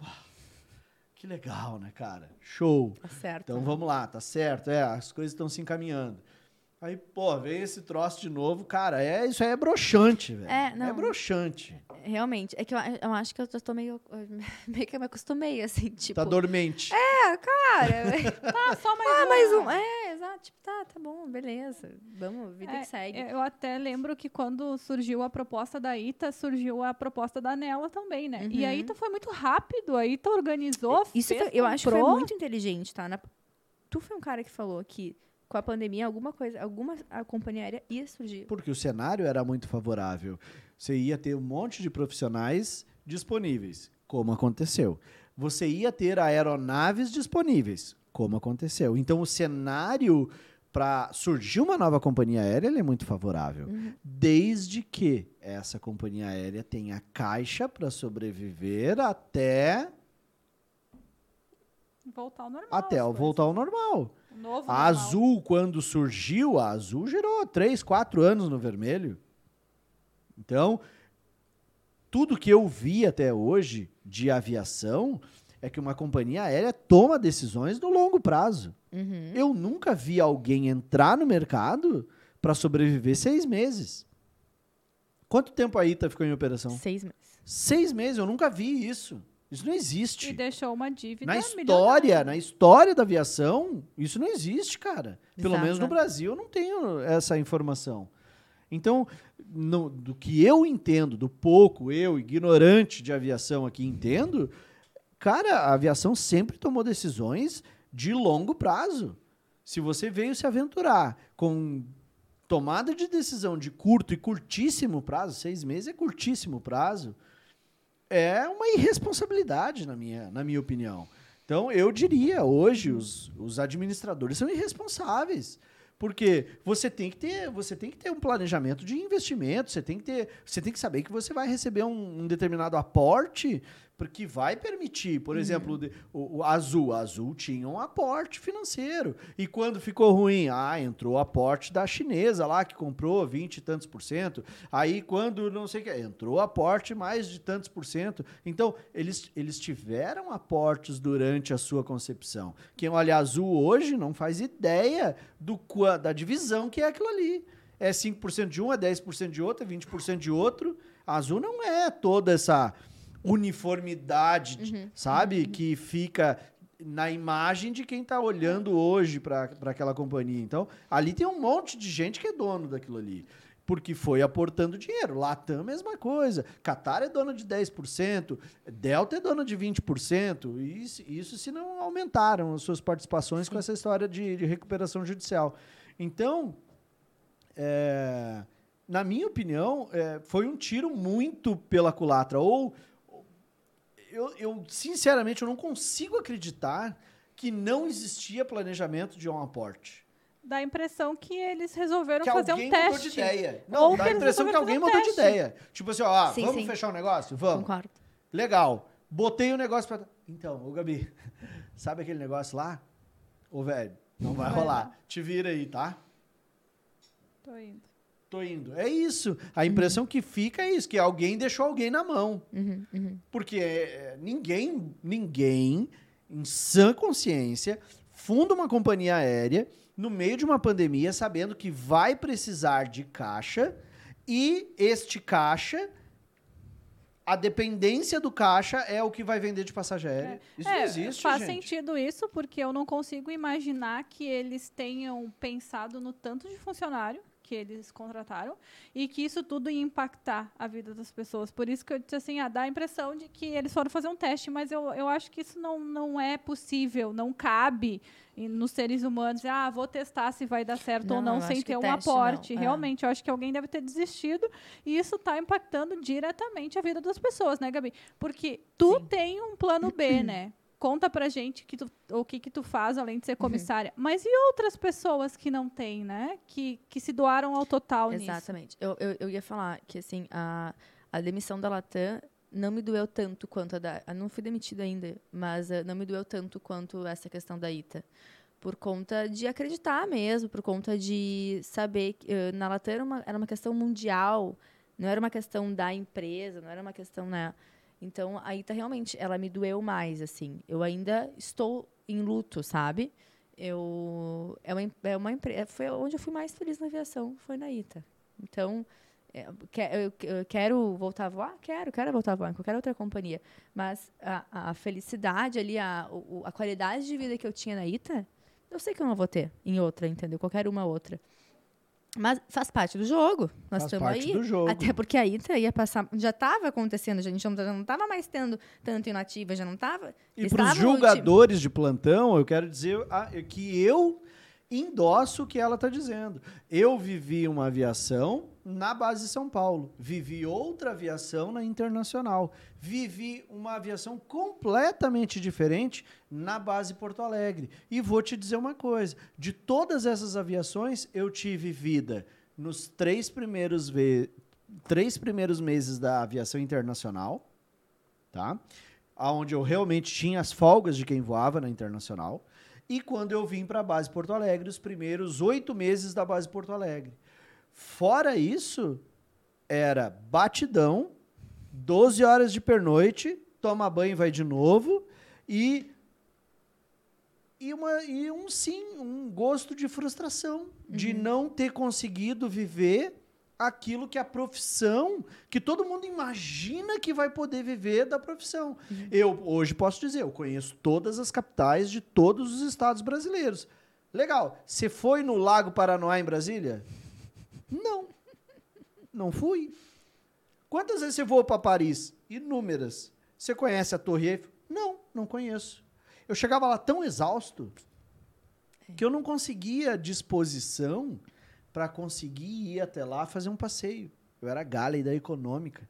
que legal, né, cara? Show. Tá certo. Então vamos lá, tá certo. As coisas estão se encaminhando. Aí, vem esse troço de novo. Cara, isso aí é broxante, velho. É broxante. Realmente. É que eu acho que eu tô meio que eu me acostumei, assim, tipo... Tá dormente. Cara. Tá, só mais um. Mais um. Exato. Tipo, tá bom, beleza. Vamos, vida que segue. Eu até lembro que quando surgiu a proposta da Ita, surgiu a proposta da Nela também, né? E a Ita foi muito rápido. A Ita organizou, eu acho que foi muito inteligente, tá? Tu foi um cara que falou que... Com a pandemia, alguma companhia aérea ia surgir. Porque o cenário era muito favorável. Você ia ter um monte de profissionais disponíveis, como aconteceu. Você ia ter aeronaves disponíveis, como aconteceu. Então, o cenário para surgir uma nova companhia aérea ele é muito favorável. Desde que essa companhia aérea tenha caixa para sobreviver até... voltar ao normal. Até voltar ao normal. O novo a normal. Azul, quando surgiu, a azul gerou 3, 4 anos no vermelho. Então, tudo que eu vi até hoje de aviação é que uma companhia aérea toma decisões no longo prazo. Uhum. Eu nunca vi alguém entrar no mercado para sobreviver 6 meses. Quanto tempo a Ita ficou em operação? 6 meses. 6 meses, eu nunca vi isso. Isso não existe. E deixou uma dívida milionária. Na história da aviação, isso não existe, cara. Pelo Exato. Menos no Brasil, eu não tenho essa informação. Então, no, do que eu entendo, do pouco eu, ignorante de aviação aqui, entendo, cara, a aviação sempre tomou decisões de longo prazo. Se você veio se aventurar com tomada de decisão de curto e curtíssimo prazo, 6 meses é curtíssimo prazo, é uma irresponsabilidade, na minha opinião. Então, eu diria, hoje, os administradores são irresponsáveis. Porque você tem que ter um planejamento de investimento, você tem que saber que você vai receber um determinado aporte que vai permitir, por exemplo, o Azul. A Azul tinha um aporte financeiro. E quando ficou ruim, entrou o aporte da chinesa lá, que comprou 20 e tantos por cento. Aí, quando não sei o que, entrou o aporte mais de tantos por cento. Então, eles tiveram aportes durante a sua concepção. Quem olha Azul hoje não faz ideia da divisão que é aquilo ali. É 5% de um, é 10% de outro, é 20% de outro. A Azul não é toda essa uniformidade, sabe? Que fica na imagem de quem está olhando hoje para aquela companhia. Então, ali tem um monte de gente que é dono daquilo ali, porque foi aportando dinheiro. Latam, mesma coisa. Qatar é dona de 10%, Delta é dona de 20%, isso se não aumentaram as suas participações com essa história de recuperação judicial. Então, na minha opinião, foi um tiro muito pela culatra, ou eu, sinceramente, eu não consigo acreditar que não existia planejamento de um aporte. Dá a impressão que eles resolveram fazer um teste. De ideia. Não, dá a impressão que alguém mudou de ideia. Tipo assim, vamos fechar o negócio? Vamos. Concordo. Legal. Botei o negócio pra... Então, ô Gabi, sabe aquele negócio lá? Ô, velho, não vai rolar. Te vira aí, tá? Tô indo. É isso. A impressão que fica é isso, que alguém deixou alguém na mão. Porque ninguém, em sã consciência, funda uma companhia aérea no meio de uma pandemia sabendo que vai precisar de caixa e este caixa, a dependência do caixa é o que vai vender de passagem aérea. Isso não existe, faz gente. Sentido isso, porque eu não consigo imaginar que eles tenham pensado no tanto de funcionário que eles contrataram, e que isso tudo ia impactar a vida das pessoas. Por isso que eu disse assim, dá a impressão de que eles foram fazer um teste, mas eu acho que isso não é possível, não cabe nos seres humanos. Vou testar se vai dar certo ou não, sem ter um aporte. Não. Realmente, eu acho que alguém deve ter desistido, e isso está impactando diretamente a vida das pessoas, né, Gabi? Porque tu tem um plano B, né? Conta pra gente o que tu faz além de ser comissária. Mas e outras pessoas que não têm, né? Que se doaram ao total nisso. Exatamente. Eu ia falar que, assim, a demissão da Latam não me doeu tanto quanto a da... Não fui demitida ainda, mas não me doeu tanto quanto essa questão da Ita. Por conta de acreditar mesmo, por conta de saber... que na Latam era uma questão mundial, não era uma questão da empresa, não era uma questão... Né? Então, a Ita realmente, ela me doeu mais, assim. Eu ainda estou em luto, sabe? É uma empresa... Foi onde eu fui mais feliz na aviação, foi na Ita. Então, eu quero voltar a voar? Quero voltar a voar em qualquer outra companhia. Mas a felicidade ali, a qualidade de vida que eu tinha na Ita, eu sei que eu não vou ter em outra, entendeu? Qualquer uma outra. Mas faz parte do jogo. Nós estamos aí. Até porque a Ita ia passar. Já estava acontecendo, gente já não estava mais tendo tanto inativa, já não estava. E para os julgadores de plantão, eu quero dizer que eu endosso o que ela está dizendo. Eu vivi uma aviação na base de São Paulo, vivi outra aviação na Internacional, vivi uma aviação completamente diferente na base Porto Alegre. E vou te dizer uma coisa, de todas essas aviações, eu tive vida nos três primeiros meses da aviação internacional, tá? onde eu realmente tinha as folgas de quem voava na Internacional, e quando eu vim para a base Porto Alegre, os primeiros 8 meses da base Porto Alegre. Fora isso, era batidão, 12 horas de pernoite, toma banho e vai de novo, e um gosto de frustração, de não ter conseguido viver aquilo que a profissão, que todo mundo imagina que vai poder viver da profissão. Eu hoje posso dizer, eu conheço todas as capitais de todos os estados brasileiros. Legal, você foi no Lago Paranoá, em Brasília? Não, não fui. Quantas vezes você voou para Paris? Inúmeras. Você conhece a Torre Eiffel? Não, não conheço. Eu chegava lá tão exausto que eu não conseguia disposição para conseguir ir até lá fazer um passeio. Eu era galley da econômica.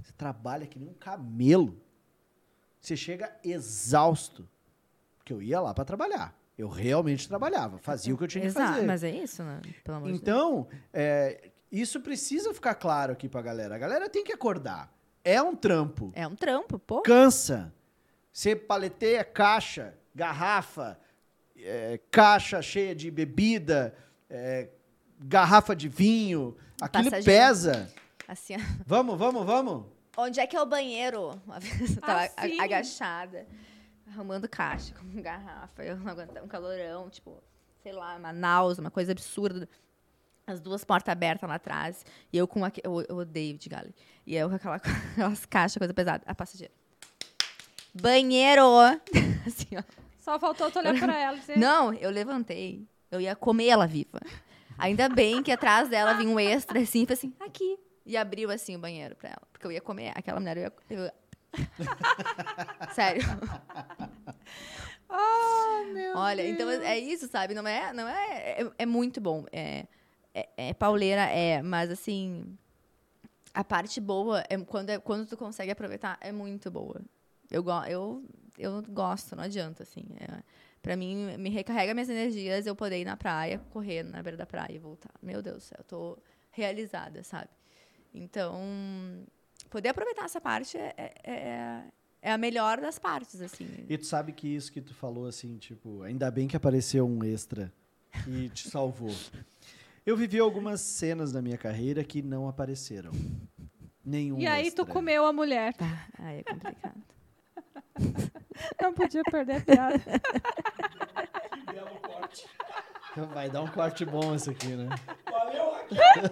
Você trabalha que nem um camelo. Você chega exausto. Porque eu ia lá para trabalhar. Eu realmente trabalhava, fazia o que eu tinha que fazer. Mas é isso, né? Pelo amor de Deus. Então, isso precisa ficar claro aqui para a galera. A galera tem que acordar. É um trampo. É um trampo, pô. Cansa. Você paleteia caixa, garrafa, caixa cheia de bebida, garrafa de vinho. Aquilo pesa. Assim, vamos. Onde é que é o banheiro? Uma vez eu tava agachada, arrumando caixa com garrafa. Eu não aguentava um calorão, tipo, sei lá, Manaus, uma coisa absurda. As 2 portas abertas lá atrás. E eu com eu odeio de galho. E eu com aquelas caixas, coisa pesada. A passageira. Banheiro! Assim, ó. Só faltou tu olhar pra ela. Você... Não, eu levantei. Eu ia comer ela viva. Ainda bem que atrás dela vinha um extra, assim, e falei assim, aqui. E abriu, assim, o banheiro pra ela. Porque eu ia comer aquela mulher. Sério. Oh, meu Olha, Deus. Então é isso, sabe? Não é muito bom. É pauleira, mas, assim, a parte boa, quando tu consegue aproveitar, é muito boa. Eu gosto, não adianta, assim. Pra mim, me recarrega minhas energias eu poder ir na praia, correr na beira da praia e voltar. Meu Deus do céu, eu tô realizada, sabe? Então, poder aproveitar essa parte é a melhor das partes, assim. E tu sabe que isso que tu falou, assim, tipo, ainda bem que apareceu um extra que te salvou. Eu vivi algumas cenas da minha carreira que não apareceram. Nenhum extra. E aí tu comeu a mulher. Aí é complicado. Não podia perder a piada. Que belo corte. Vai dar um corte bom esse aqui, né? Valeu, Raquel!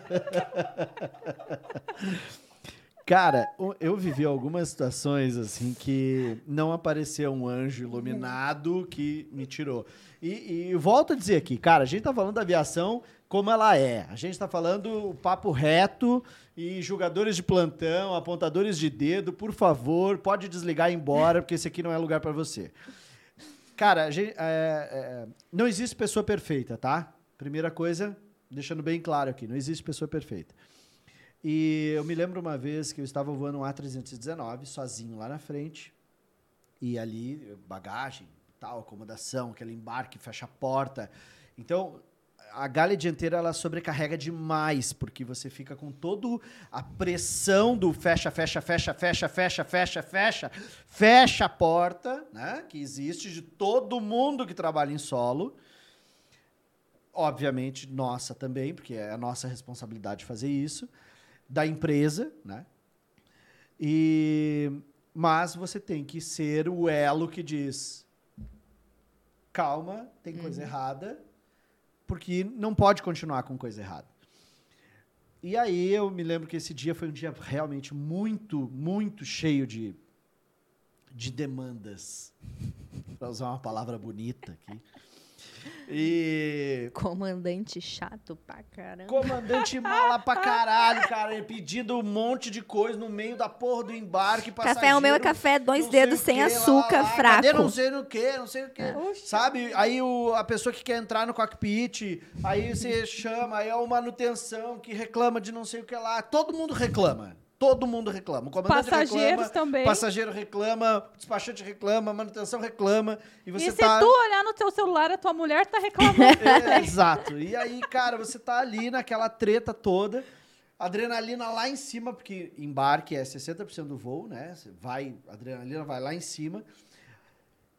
Cara, eu vivi algumas situações assim que não apareceu um anjo iluminado que me tirou. E volto a dizer aqui, cara, a gente tá falando da aviação como ela é. A gente tá falando o papo reto e jogadores de plantão, apontadores de dedo, por favor, pode desligar e ir embora, porque esse aqui não é lugar pra você. Cara, a gente, não existe pessoa perfeita, tá? Primeira coisa, deixando bem claro aqui, não existe pessoa perfeita. E eu me lembro uma vez que eu estava voando um A319, sozinho lá na frente, e ali, bagagem, tal, acomodação, aquele embarque, fecha a porta. Então, a galha dianteira, ela sobrecarrega demais, porque você fica com toda a pressão do fecha a porta, né, que existe de todo mundo que trabalha em solo. Obviamente, nossa também, porque é a nossa responsabilidade fazer isso. Da empresa, né? Mas você tem que ser o elo que diz calma, tem coisa errada, porque não pode continuar com coisa errada. E aí eu me lembro que esse dia foi um dia realmente muito, muito cheio de demandas. Para usar uma palavra bonita aqui. Comandante chato pra caramba. Comandante mala pra caralho, cara. Pedindo um monte de coisa no meio da porra do embarque. Café é o meu, é café, 2 dedos sem açúcar, lá, fraco. Cadê não sei o que. Sabe? Aí a pessoa que quer entrar no cockpit, aí você chama, aí é o manutenção que reclama de não sei o que lá. Todo mundo reclama. O comandante reclama, também. Passageiro reclama, despachante reclama, manutenção reclama. E se tu olhar no teu celular, a tua mulher tá reclamando. Exato. E aí, cara, você tá ali naquela treta toda. Adrenalina lá em cima, porque embarque é 60% do voo, né? Vai, a adrenalina vai lá em cima.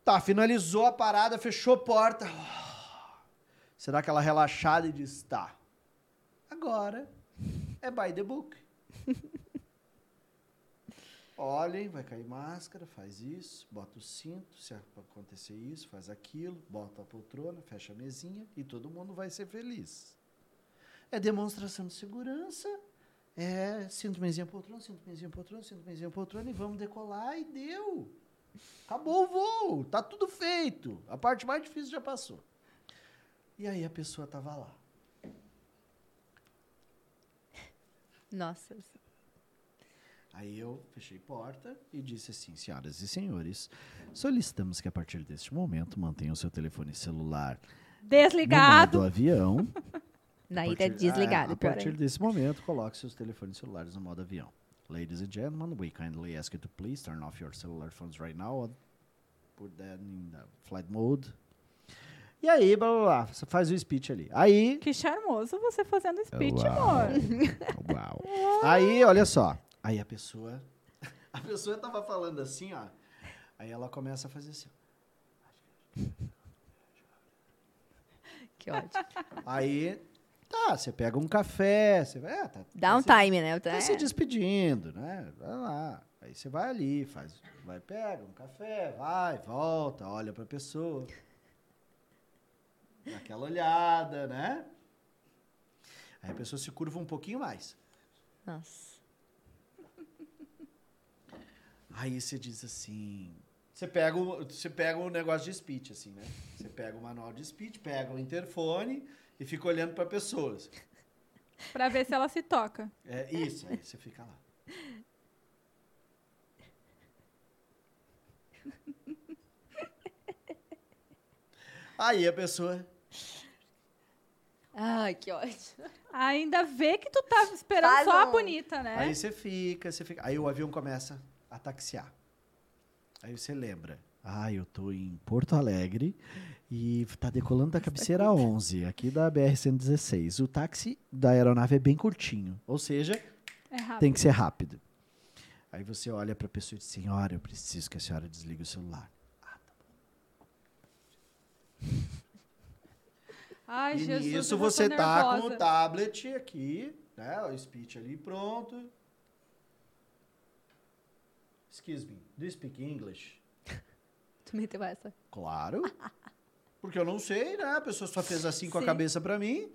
Tá, finalizou a parada, fechou a porta. Você dá aquela relaxada e diz, tá, agora é by the book. Olhem, vai cair máscara, faz isso, bota o cinto, se acontecer isso, faz aquilo, bota a poltrona, fecha a mesinha e todo mundo vai ser feliz. É demonstração de segurança, é cinto, mesinha, poltrona, cinto, mesinha, poltrona, cinto, mesinha, poltrona e vamos decolar e deu. Acabou o voo, tá tudo feito. A parte mais difícil já passou. E aí a pessoa tava lá. Nossa. Aí eu fechei porta e disse assim, senhoras e senhores, solicitamos que a partir deste momento mantenham o seu telefone celular desligado no modo avião. Na ida desligado. A partir desse momento, coloque seus telefones celulares no modo avião. Ladies and gentlemen, we kindly ask you to please turn off your cellular phones right now and put that in the flight mode. E aí, blá, blá, blá, você faz o speech ali. Aí... Que charmoso você fazendo speech, uau, amor. Uau. Aí, olha só. Aí a pessoa tava falando assim, ó. Aí ela começa a fazer assim. Que ótimo. Aí, tá, você pega um café, você vai... É, tá, dá um time, né? Tá se despedindo, né? Vai lá. Aí você vai ali, faz... Vai, pega um café, vai, volta, olha pra pessoa. Dá aquela olhada, né? Aí a pessoa se curva um pouquinho mais. Nossa. Aí você diz assim... Você pega um negócio de speech, assim, né? Você pega o manual de speech, pega o interfone e fica olhando para pessoas. Para ver se ela se toca. É isso, aí você fica lá. Aí a pessoa... Ai, que ótimo. Ainda vê que tu tá esperando faz só a bonita, né? Aí você fica... Aí o avião começa... Ataxiar. Aí você lembra. Ah, eu tô em Porto Alegre e tá decolando da cabeceira 11, aqui da BR-116. O táxi da aeronave é bem curtinho, ou seja, tem que ser rápido. Aí você olha pra pessoa e diz, senhora, eu preciso que a senhora desligue o celular. Ah, tá bom. Ai, e Jesus, nisso você tá nervosa. Com o tablet aqui, né, o speech ali pronto. Excuse me, do you speak English? Tu meteu essa? Claro. Porque eu não sei, né? A pessoa só fez assim com a cabeça pra mim.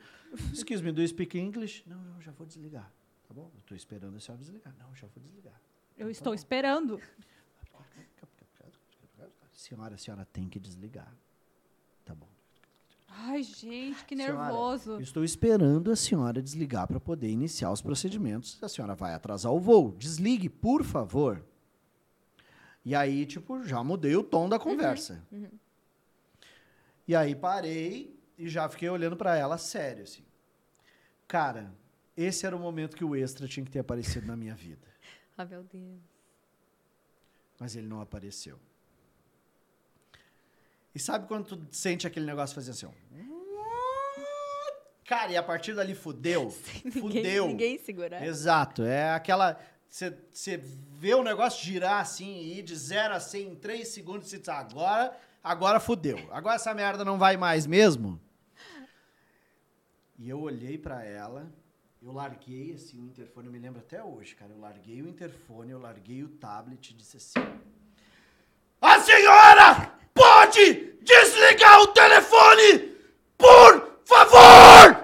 Excuse me, do you speak English? Não, não, já vou desligar. Tá bom? Eu tô esperando a senhora desligar. Não, já vou desligar. Eu tá estou bom. Esperando. Senhora tem que desligar. Tá bom. Ai, gente, que nervoso. Senhora, estou esperando a senhora desligar pra poder iniciar os procedimentos. A senhora vai atrasar o voo. Desligue, por favor. E aí, tipo, já mudei o tom da conversa. Uhum, uhum. E aí parei e já fiquei olhando pra ela sério, assim. Cara, esse era o momento que o extra tinha que ter aparecido na minha vida. Ah, meu Deus. Mas ele não apareceu. E sabe quando tu sente aquele negócio fazer assim, ó? Cara, e a partir dali fudeu. Fudeu. Ninguém segurar. Exato. É aquela... Você vê o negócio girar assim e ir de 0 a 100 em 3 segundos e você diz, agora fodeu. Agora essa merda não vai mais mesmo. E eu olhei pra ela, eu larguei assim o interfone, eu me lembro até hoje, cara. Eu larguei o interfone, eu larguei o tablet e disse assim... A senhora pode desligar o telefone, por favor!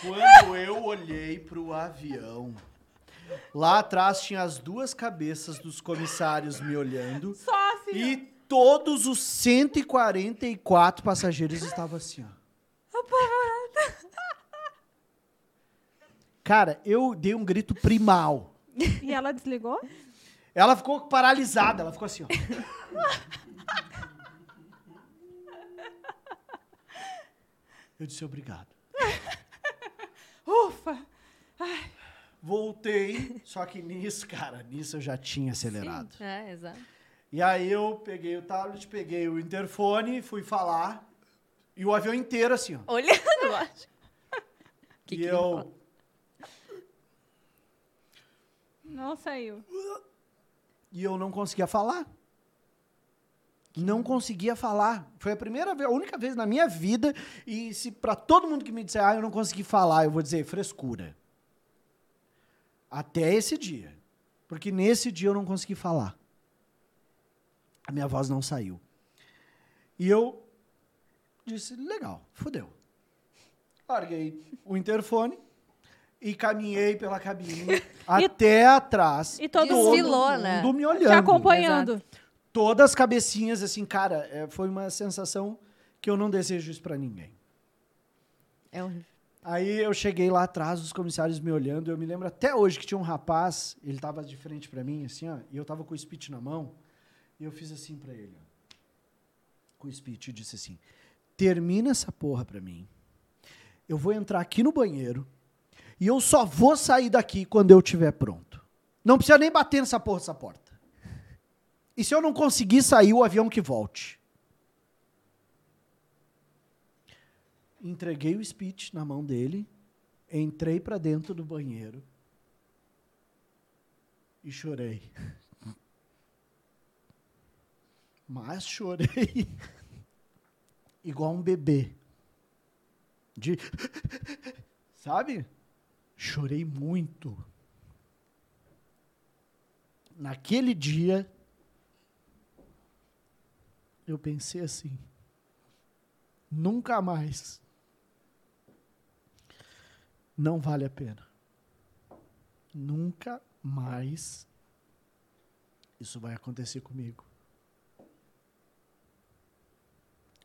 Quando eu olhei pro avião, lá atrás tinha as duas cabeças dos comissários me olhando. Só assim, e todos os 144 passageiros estavam assim, ó. Cara, eu dei um grito primal. E ela desligou? Ela ficou paralisada, ela ficou assim, ó. Eu disse obrigado. Ufa! Ai. Voltei, só que nisso, cara, eu já tinha acelerado. Sim, exato. E aí eu peguei o tablet, peguei o interfone, fui falar. E o avião inteiro assim, ó. Olhando, eu acho. E eu... Não saiu. E eu não conseguia falar. Não conseguia falar. Foi a primeira vez, a única vez na minha vida. E se para todo mundo que me disser, ah, eu não consegui falar, eu vou dizer frescura. Até esse dia. Porque nesse dia eu não consegui falar. A minha voz não saiu. E eu disse, legal, fudeu. Larguei o interfone e caminhei pela cabine até atrás. E todo mundo, né? Me olhando. Te acompanhando. Exato. Todas as cabecinhas, assim, cara, foi uma sensação que eu não desejo isso pra ninguém. É horrível. Aí eu cheguei lá atrás, os comissários me olhando, eu me lembro até hoje que tinha um rapaz, ele tava de frente pra mim, assim, ó, e eu tava com o speech na mão, e eu fiz assim pra ele, ó, com o speech, e disse assim, termina essa porra pra mim, eu vou entrar aqui no banheiro, e eu só vou sair daqui quando eu estiver pronto. Não precisa nem bater nessa porra dessa porta. E se eu não conseguir sair, o avião que volte. Entreguei o speech na mão dele, entrei para dentro do banheiro e chorei. Mas chorei igual um bebê. Sabe? Chorei muito. Naquele dia... eu pensei assim, nunca mais, não vale a pena. Nunca mais isso vai acontecer comigo.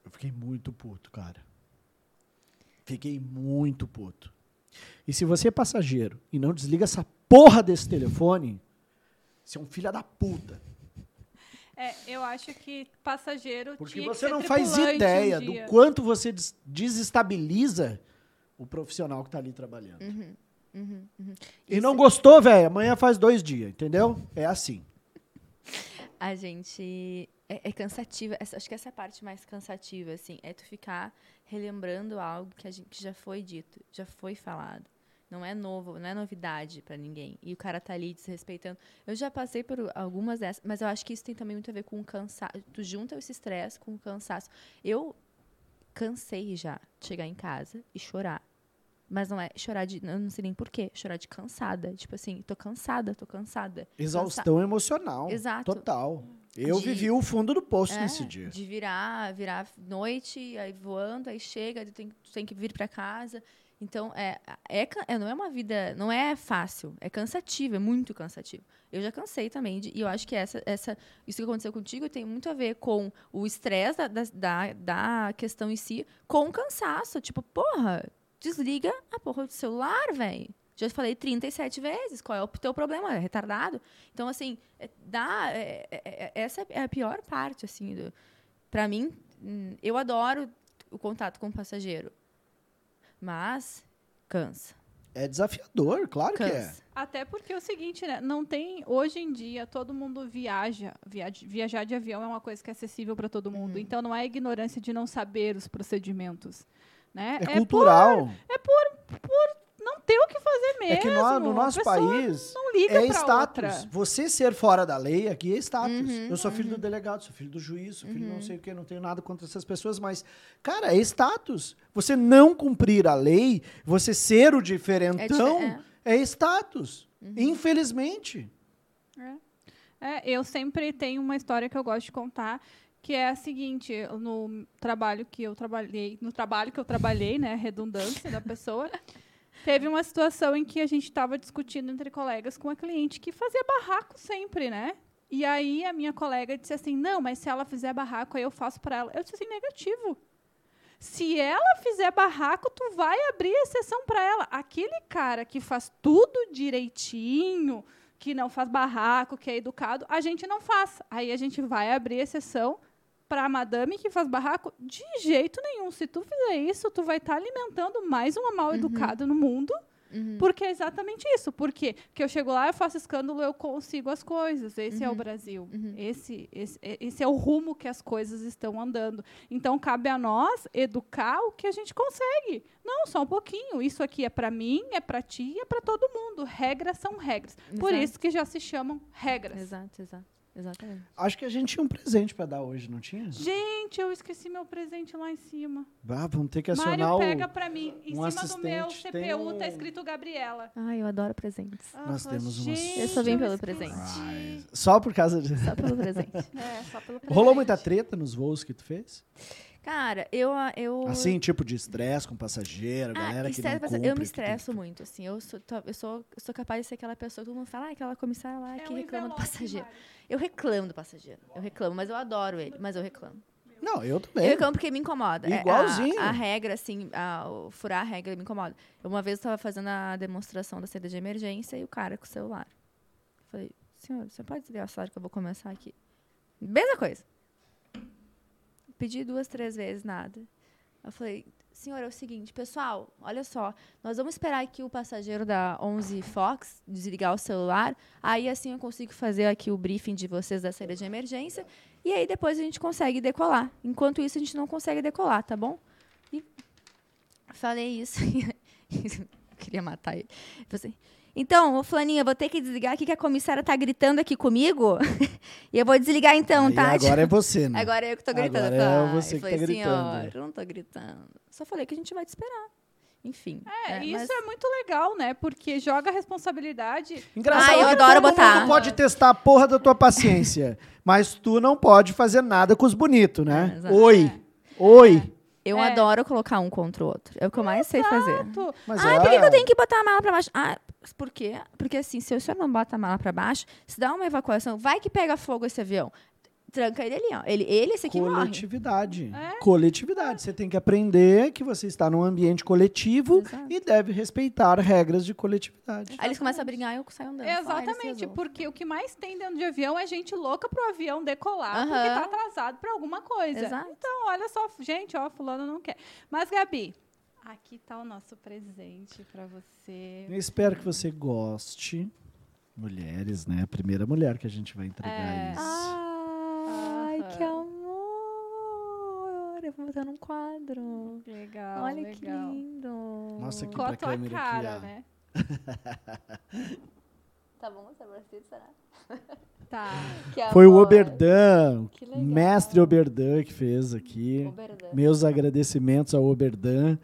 Eu fiquei muito puto, cara. Fiquei muito puto. E se você é passageiro e não desliga essa porra desse telefone, você é um filho da puta. É, eu acho que passageiro... porque você não faz ideia do quanto você desestabiliza o profissional que está ali trabalhando. E não gostou, velho? Amanhã faz 2 dias, entendeu? É assim. A gente... é cansativa. Acho que essa é a parte mais cansativa, assim. É tu ficar relembrando algo que já foi dito, já foi falado. Não é novo, não é novidade pra ninguém. E o cara tá ali desrespeitando. Eu já passei por algumas dessas, mas eu acho que isso tem também muito a ver com o cansaço. Tu junta esse estresse com o cansaço. Eu cansei já de chegar em casa e chorar. Mas não é chorar de... eu não sei nem porquê. Chorar de cansada. Tipo assim, tô cansada. Exaustão emocional. Exato. Total. Eu vivi o fundo do poço nesse dia. De virar noite, aí voando, aí chega, tu tem que vir pra casa... Então, não é uma vida... não é fácil, é cansativo, é muito cansativo. Eu já cansei também, e eu acho que isso que aconteceu contigo tem muito a ver com o estresse da questão em si, com o cansaço. Tipo, porra, desliga a porra do celular, velho. Já falei 37 vezes, qual é o teu problema? É retardado? Então, assim, essa é a pior parte, assim. Pra mim, eu adoro o contato com o passageiro. Mas cansa. É desafiador, claro que é. Até porque é o seguinte, né? Não tem... hoje em dia, todo mundo viaja. Viajar de avião é uma coisa que é acessível para todo mundo. Então, não é ignorância de não saber os procedimentos. Né? É cultural. Por não ter o que fazer mesmo. É que no nosso país, não liga é status. Outra. Você ser fora da lei aqui é status. Eu sou filho do delegado, sou filho do juiz, sou filho não sei o quê, não tenho nada contra essas pessoas, mas, cara, é status. Você não cumprir a lei, você ser o diferentão, é status. Infelizmente. Eu sempre tenho uma história que eu gosto de contar, que é a seguinte: no trabalho que eu trabalhei, né, redundância da pessoa... teve uma situação em que a gente estava discutindo entre colegas com a cliente que fazia barraco sempre, né? E aí a minha colega disse assim, não, mas se ela fizer barraco, aí eu faço para ela. Eu disse assim, negativo. Se ela fizer barraco, tu vai abrir exceção para ela. Aquele cara que faz tudo direitinho, que não faz barraco, que é educado, a gente não faz. Aí a gente vai abrir exceção para a madame que faz barraco? De jeito nenhum. Se tu fizer isso, tu vai estar alimentando mais uma mal educada no mundo Uhum. Porque é exatamente isso. Por quê? Porque eu chego lá, eu faço escândalo, eu consigo as coisas. Esse é o Brasil. Uhum. Esse é o rumo que as coisas estão andando. Então, cabe a nós educar o que a gente consegue. Não, só um pouquinho. Isso aqui é para mim, é para ti, é para todo mundo. Regras são regras. Exato. Por isso que já se chamam regras. Exato, exato. Exatamente. Acho que a gente tinha um presente para dar hoje, não tinha? Gente, eu esqueci meu presente lá em cima. Ah, vamos ter que acionar Mário, pega para mim. Em cima do meu CPU está escrito Gabriela. Ai, eu adoro presentes. Ah, nós temos umas... Eu só vim pelo presente. Ai, só por causa de... Só pelo presente. É, só pelo presente. Rolou muita treta nos voos que tu fez? Cara, eu... Assim, tipo de estresse com passageiro, galera que não cumpre. Eu me estresso muito, assim. Eu sou capaz de ser aquela pessoa que todo mundo fala, aquela comissária lá que reclama do passageiro. Eu reclamo do passageiro. Eu reclamo, mas eu adoro ele. Mas eu reclamo. Não, eu também. Eu reclamo porque me incomoda. Igualzinho. A regra, assim, furar a regra me incomoda. Uma vez eu estava fazendo a demonstração da saída de emergência e o cara com o celular. Eu falei, senhor, você pode desligar o celular que eu vou começar aqui? Mesma coisa. Pedi 2, 3 vezes, nada. Eu falei, senhor, é o seguinte, pessoal, olha só, nós vamos esperar aqui o passageiro da 11 Fox desligar o celular, aí assim eu consigo fazer aqui o briefing de vocês da saída de emergência, e aí depois a gente consegue decolar. Enquanto isso, a gente não consegue decolar, tá bom? E falei isso. Eu queria matar ele. Eu falei, então, ô Flaninha, eu vou ter que desligar aqui que a comissária tá gritando aqui comigo. E eu vou desligar então, aí, tá? Agora é você, né? Agora é eu que tô gritando. Agora é você que tá gritando. Eu não tô gritando. Só falei que a gente vai te esperar. Enfim. É muito legal, né? Porque joga a responsabilidade. Engraçado, eu adoro botar. Tu pode testar a porra da tua paciência, mas tu não pode fazer nada com os bonitos, né? É, Oi. Eu adoro colocar um contra o outro. É o que eu mais sei fazer. Mas por que eu tenho que botar a mala pra baixo? Ah, por quê? Porque assim, se o senhor não bota a mala pra baixo, se dá uma evacuação, vai que pega fogo esse avião. Tranca ele ali, ó. Ele esse aqui morre. Coletividade. É? Coletividade. Você tem que aprender que você está num ambiente coletivo e deve respeitar regras de coletividade. Aí eles começam a brigar e eu saio andando. Exatamente, porque o que mais tem dentro de avião é gente louca pro avião decolar, porque tá atrasado pra alguma coisa. Exato. Então, olha só, gente, ó, fulano não quer. Mas, Gabi, aqui tá o nosso presente pra você. Eu espero que você goste. Mulheres, né? A primeira mulher que a gente vai entregar isso. Que amor! Eu vou botar num quadro. Legal, olha que lindo. Nossa, aqui pra câmera aqui, ó. Né? Tá bom? Tá bonito, será? Tá. Foi o Oberdan, mestre Oberdan, que fez aqui. Oberdan. Meus agradecimentos ao Oberdan,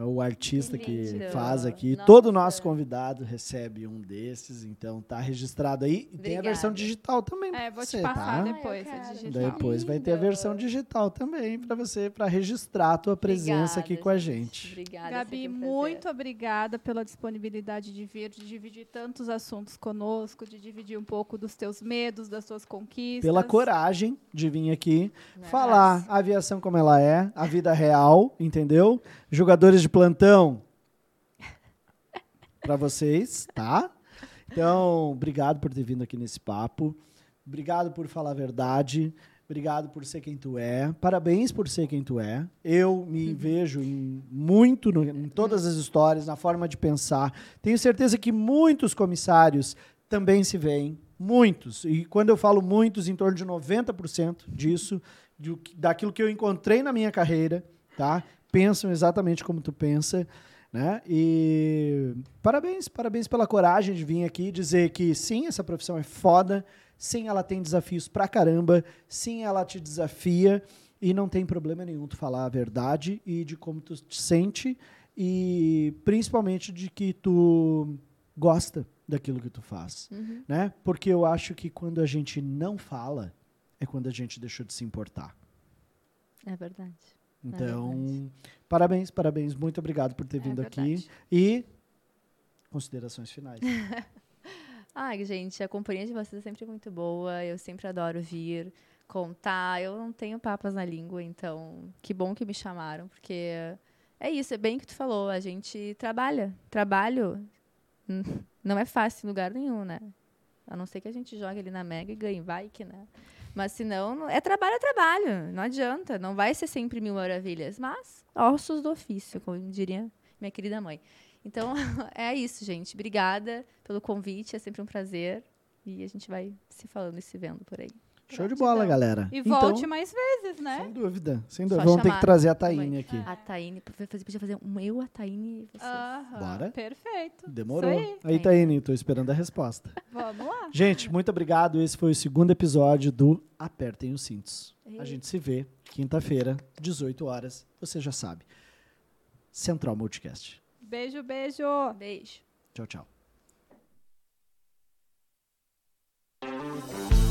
o artista que faz aqui. Nossa. Todo nosso convidado recebe um desses, então tá registrado aí. E tem a versão digital também para você, vou te passar depois, a digital. Depois vai ter a versão digital também para você, para registrar a tua presença aqui com a gente. Obrigada, Gabi, muito obrigada pela disponibilidade de vir, de dividir tantos assuntos conosco, de dividir um pouco dos teus medos, das tuas conquistas. Pela coragem de vir aqui falar a aviação como ela é, a vida real, entendeu? Jogadores de plantão para vocês, tá? Então, obrigado por ter vindo aqui nesse papo. Obrigado por falar a verdade. Obrigado por ser quem tu é. Parabéns por ser quem tu é. Eu me vejo em todas as histórias, na forma de pensar. Tenho certeza que muitos comissários também se veem. Muitos. E quando eu falo muitos, em torno de 90% disso, daquilo que eu encontrei na minha carreira, tá? Pensam exatamente como tu pensa, né? E parabéns pela coragem de vir aqui dizer que sim, essa profissão é foda, sim, ela tem desafios pra caramba, sim, ela te desafia e não tem problema nenhum tu falar a verdade e de como tu te sente e principalmente de que tu gosta daquilo que tu faz, né? Porque eu acho que quando a gente não fala é quando a gente deixou de se importar. É verdade. Então, parabéns. Muito obrigado por ter vindo aqui. E considerações finais. Ai, gente, a companhia de vocês é sempre muito boa. Eu sempre adoro vir, contar. Eu não tenho papas na língua, então que bom que me chamaram. Porque é isso, é bem o que tu falou. A gente trabalha. Trabalho não é fácil em lugar nenhum, né? A não ser que a gente jogue ali na Mega e ganhe, vai que, né? Mas, se não, é trabalho. Não adianta. Não vai ser sempre mil maravilhas. Mas, ossos do ofício, como diria minha querida mãe. Então, é isso, gente. Obrigada pelo convite. É sempre um prazer. E a gente vai se falando e se vendo por aí. Show de bola, galera. E então, volte mais vezes, né? Sem dúvida. Sem dúvida. Vamos ter que trazer a Thayná aqui. A Thayná. Podia fazer um eu, a Thayná e você. Bora. Perfeito. Demorou. Aí, Thayná, estou esperando a resposta. Vamos lá. Gente, muito obrigado. Esse foi o segundo episódio do Apertem os Cintos. A gente se vê quinta-feira, 18 horas. Você já sabe. Central Multicast. Beijo, beijo. Beijo. Tchau, tchau.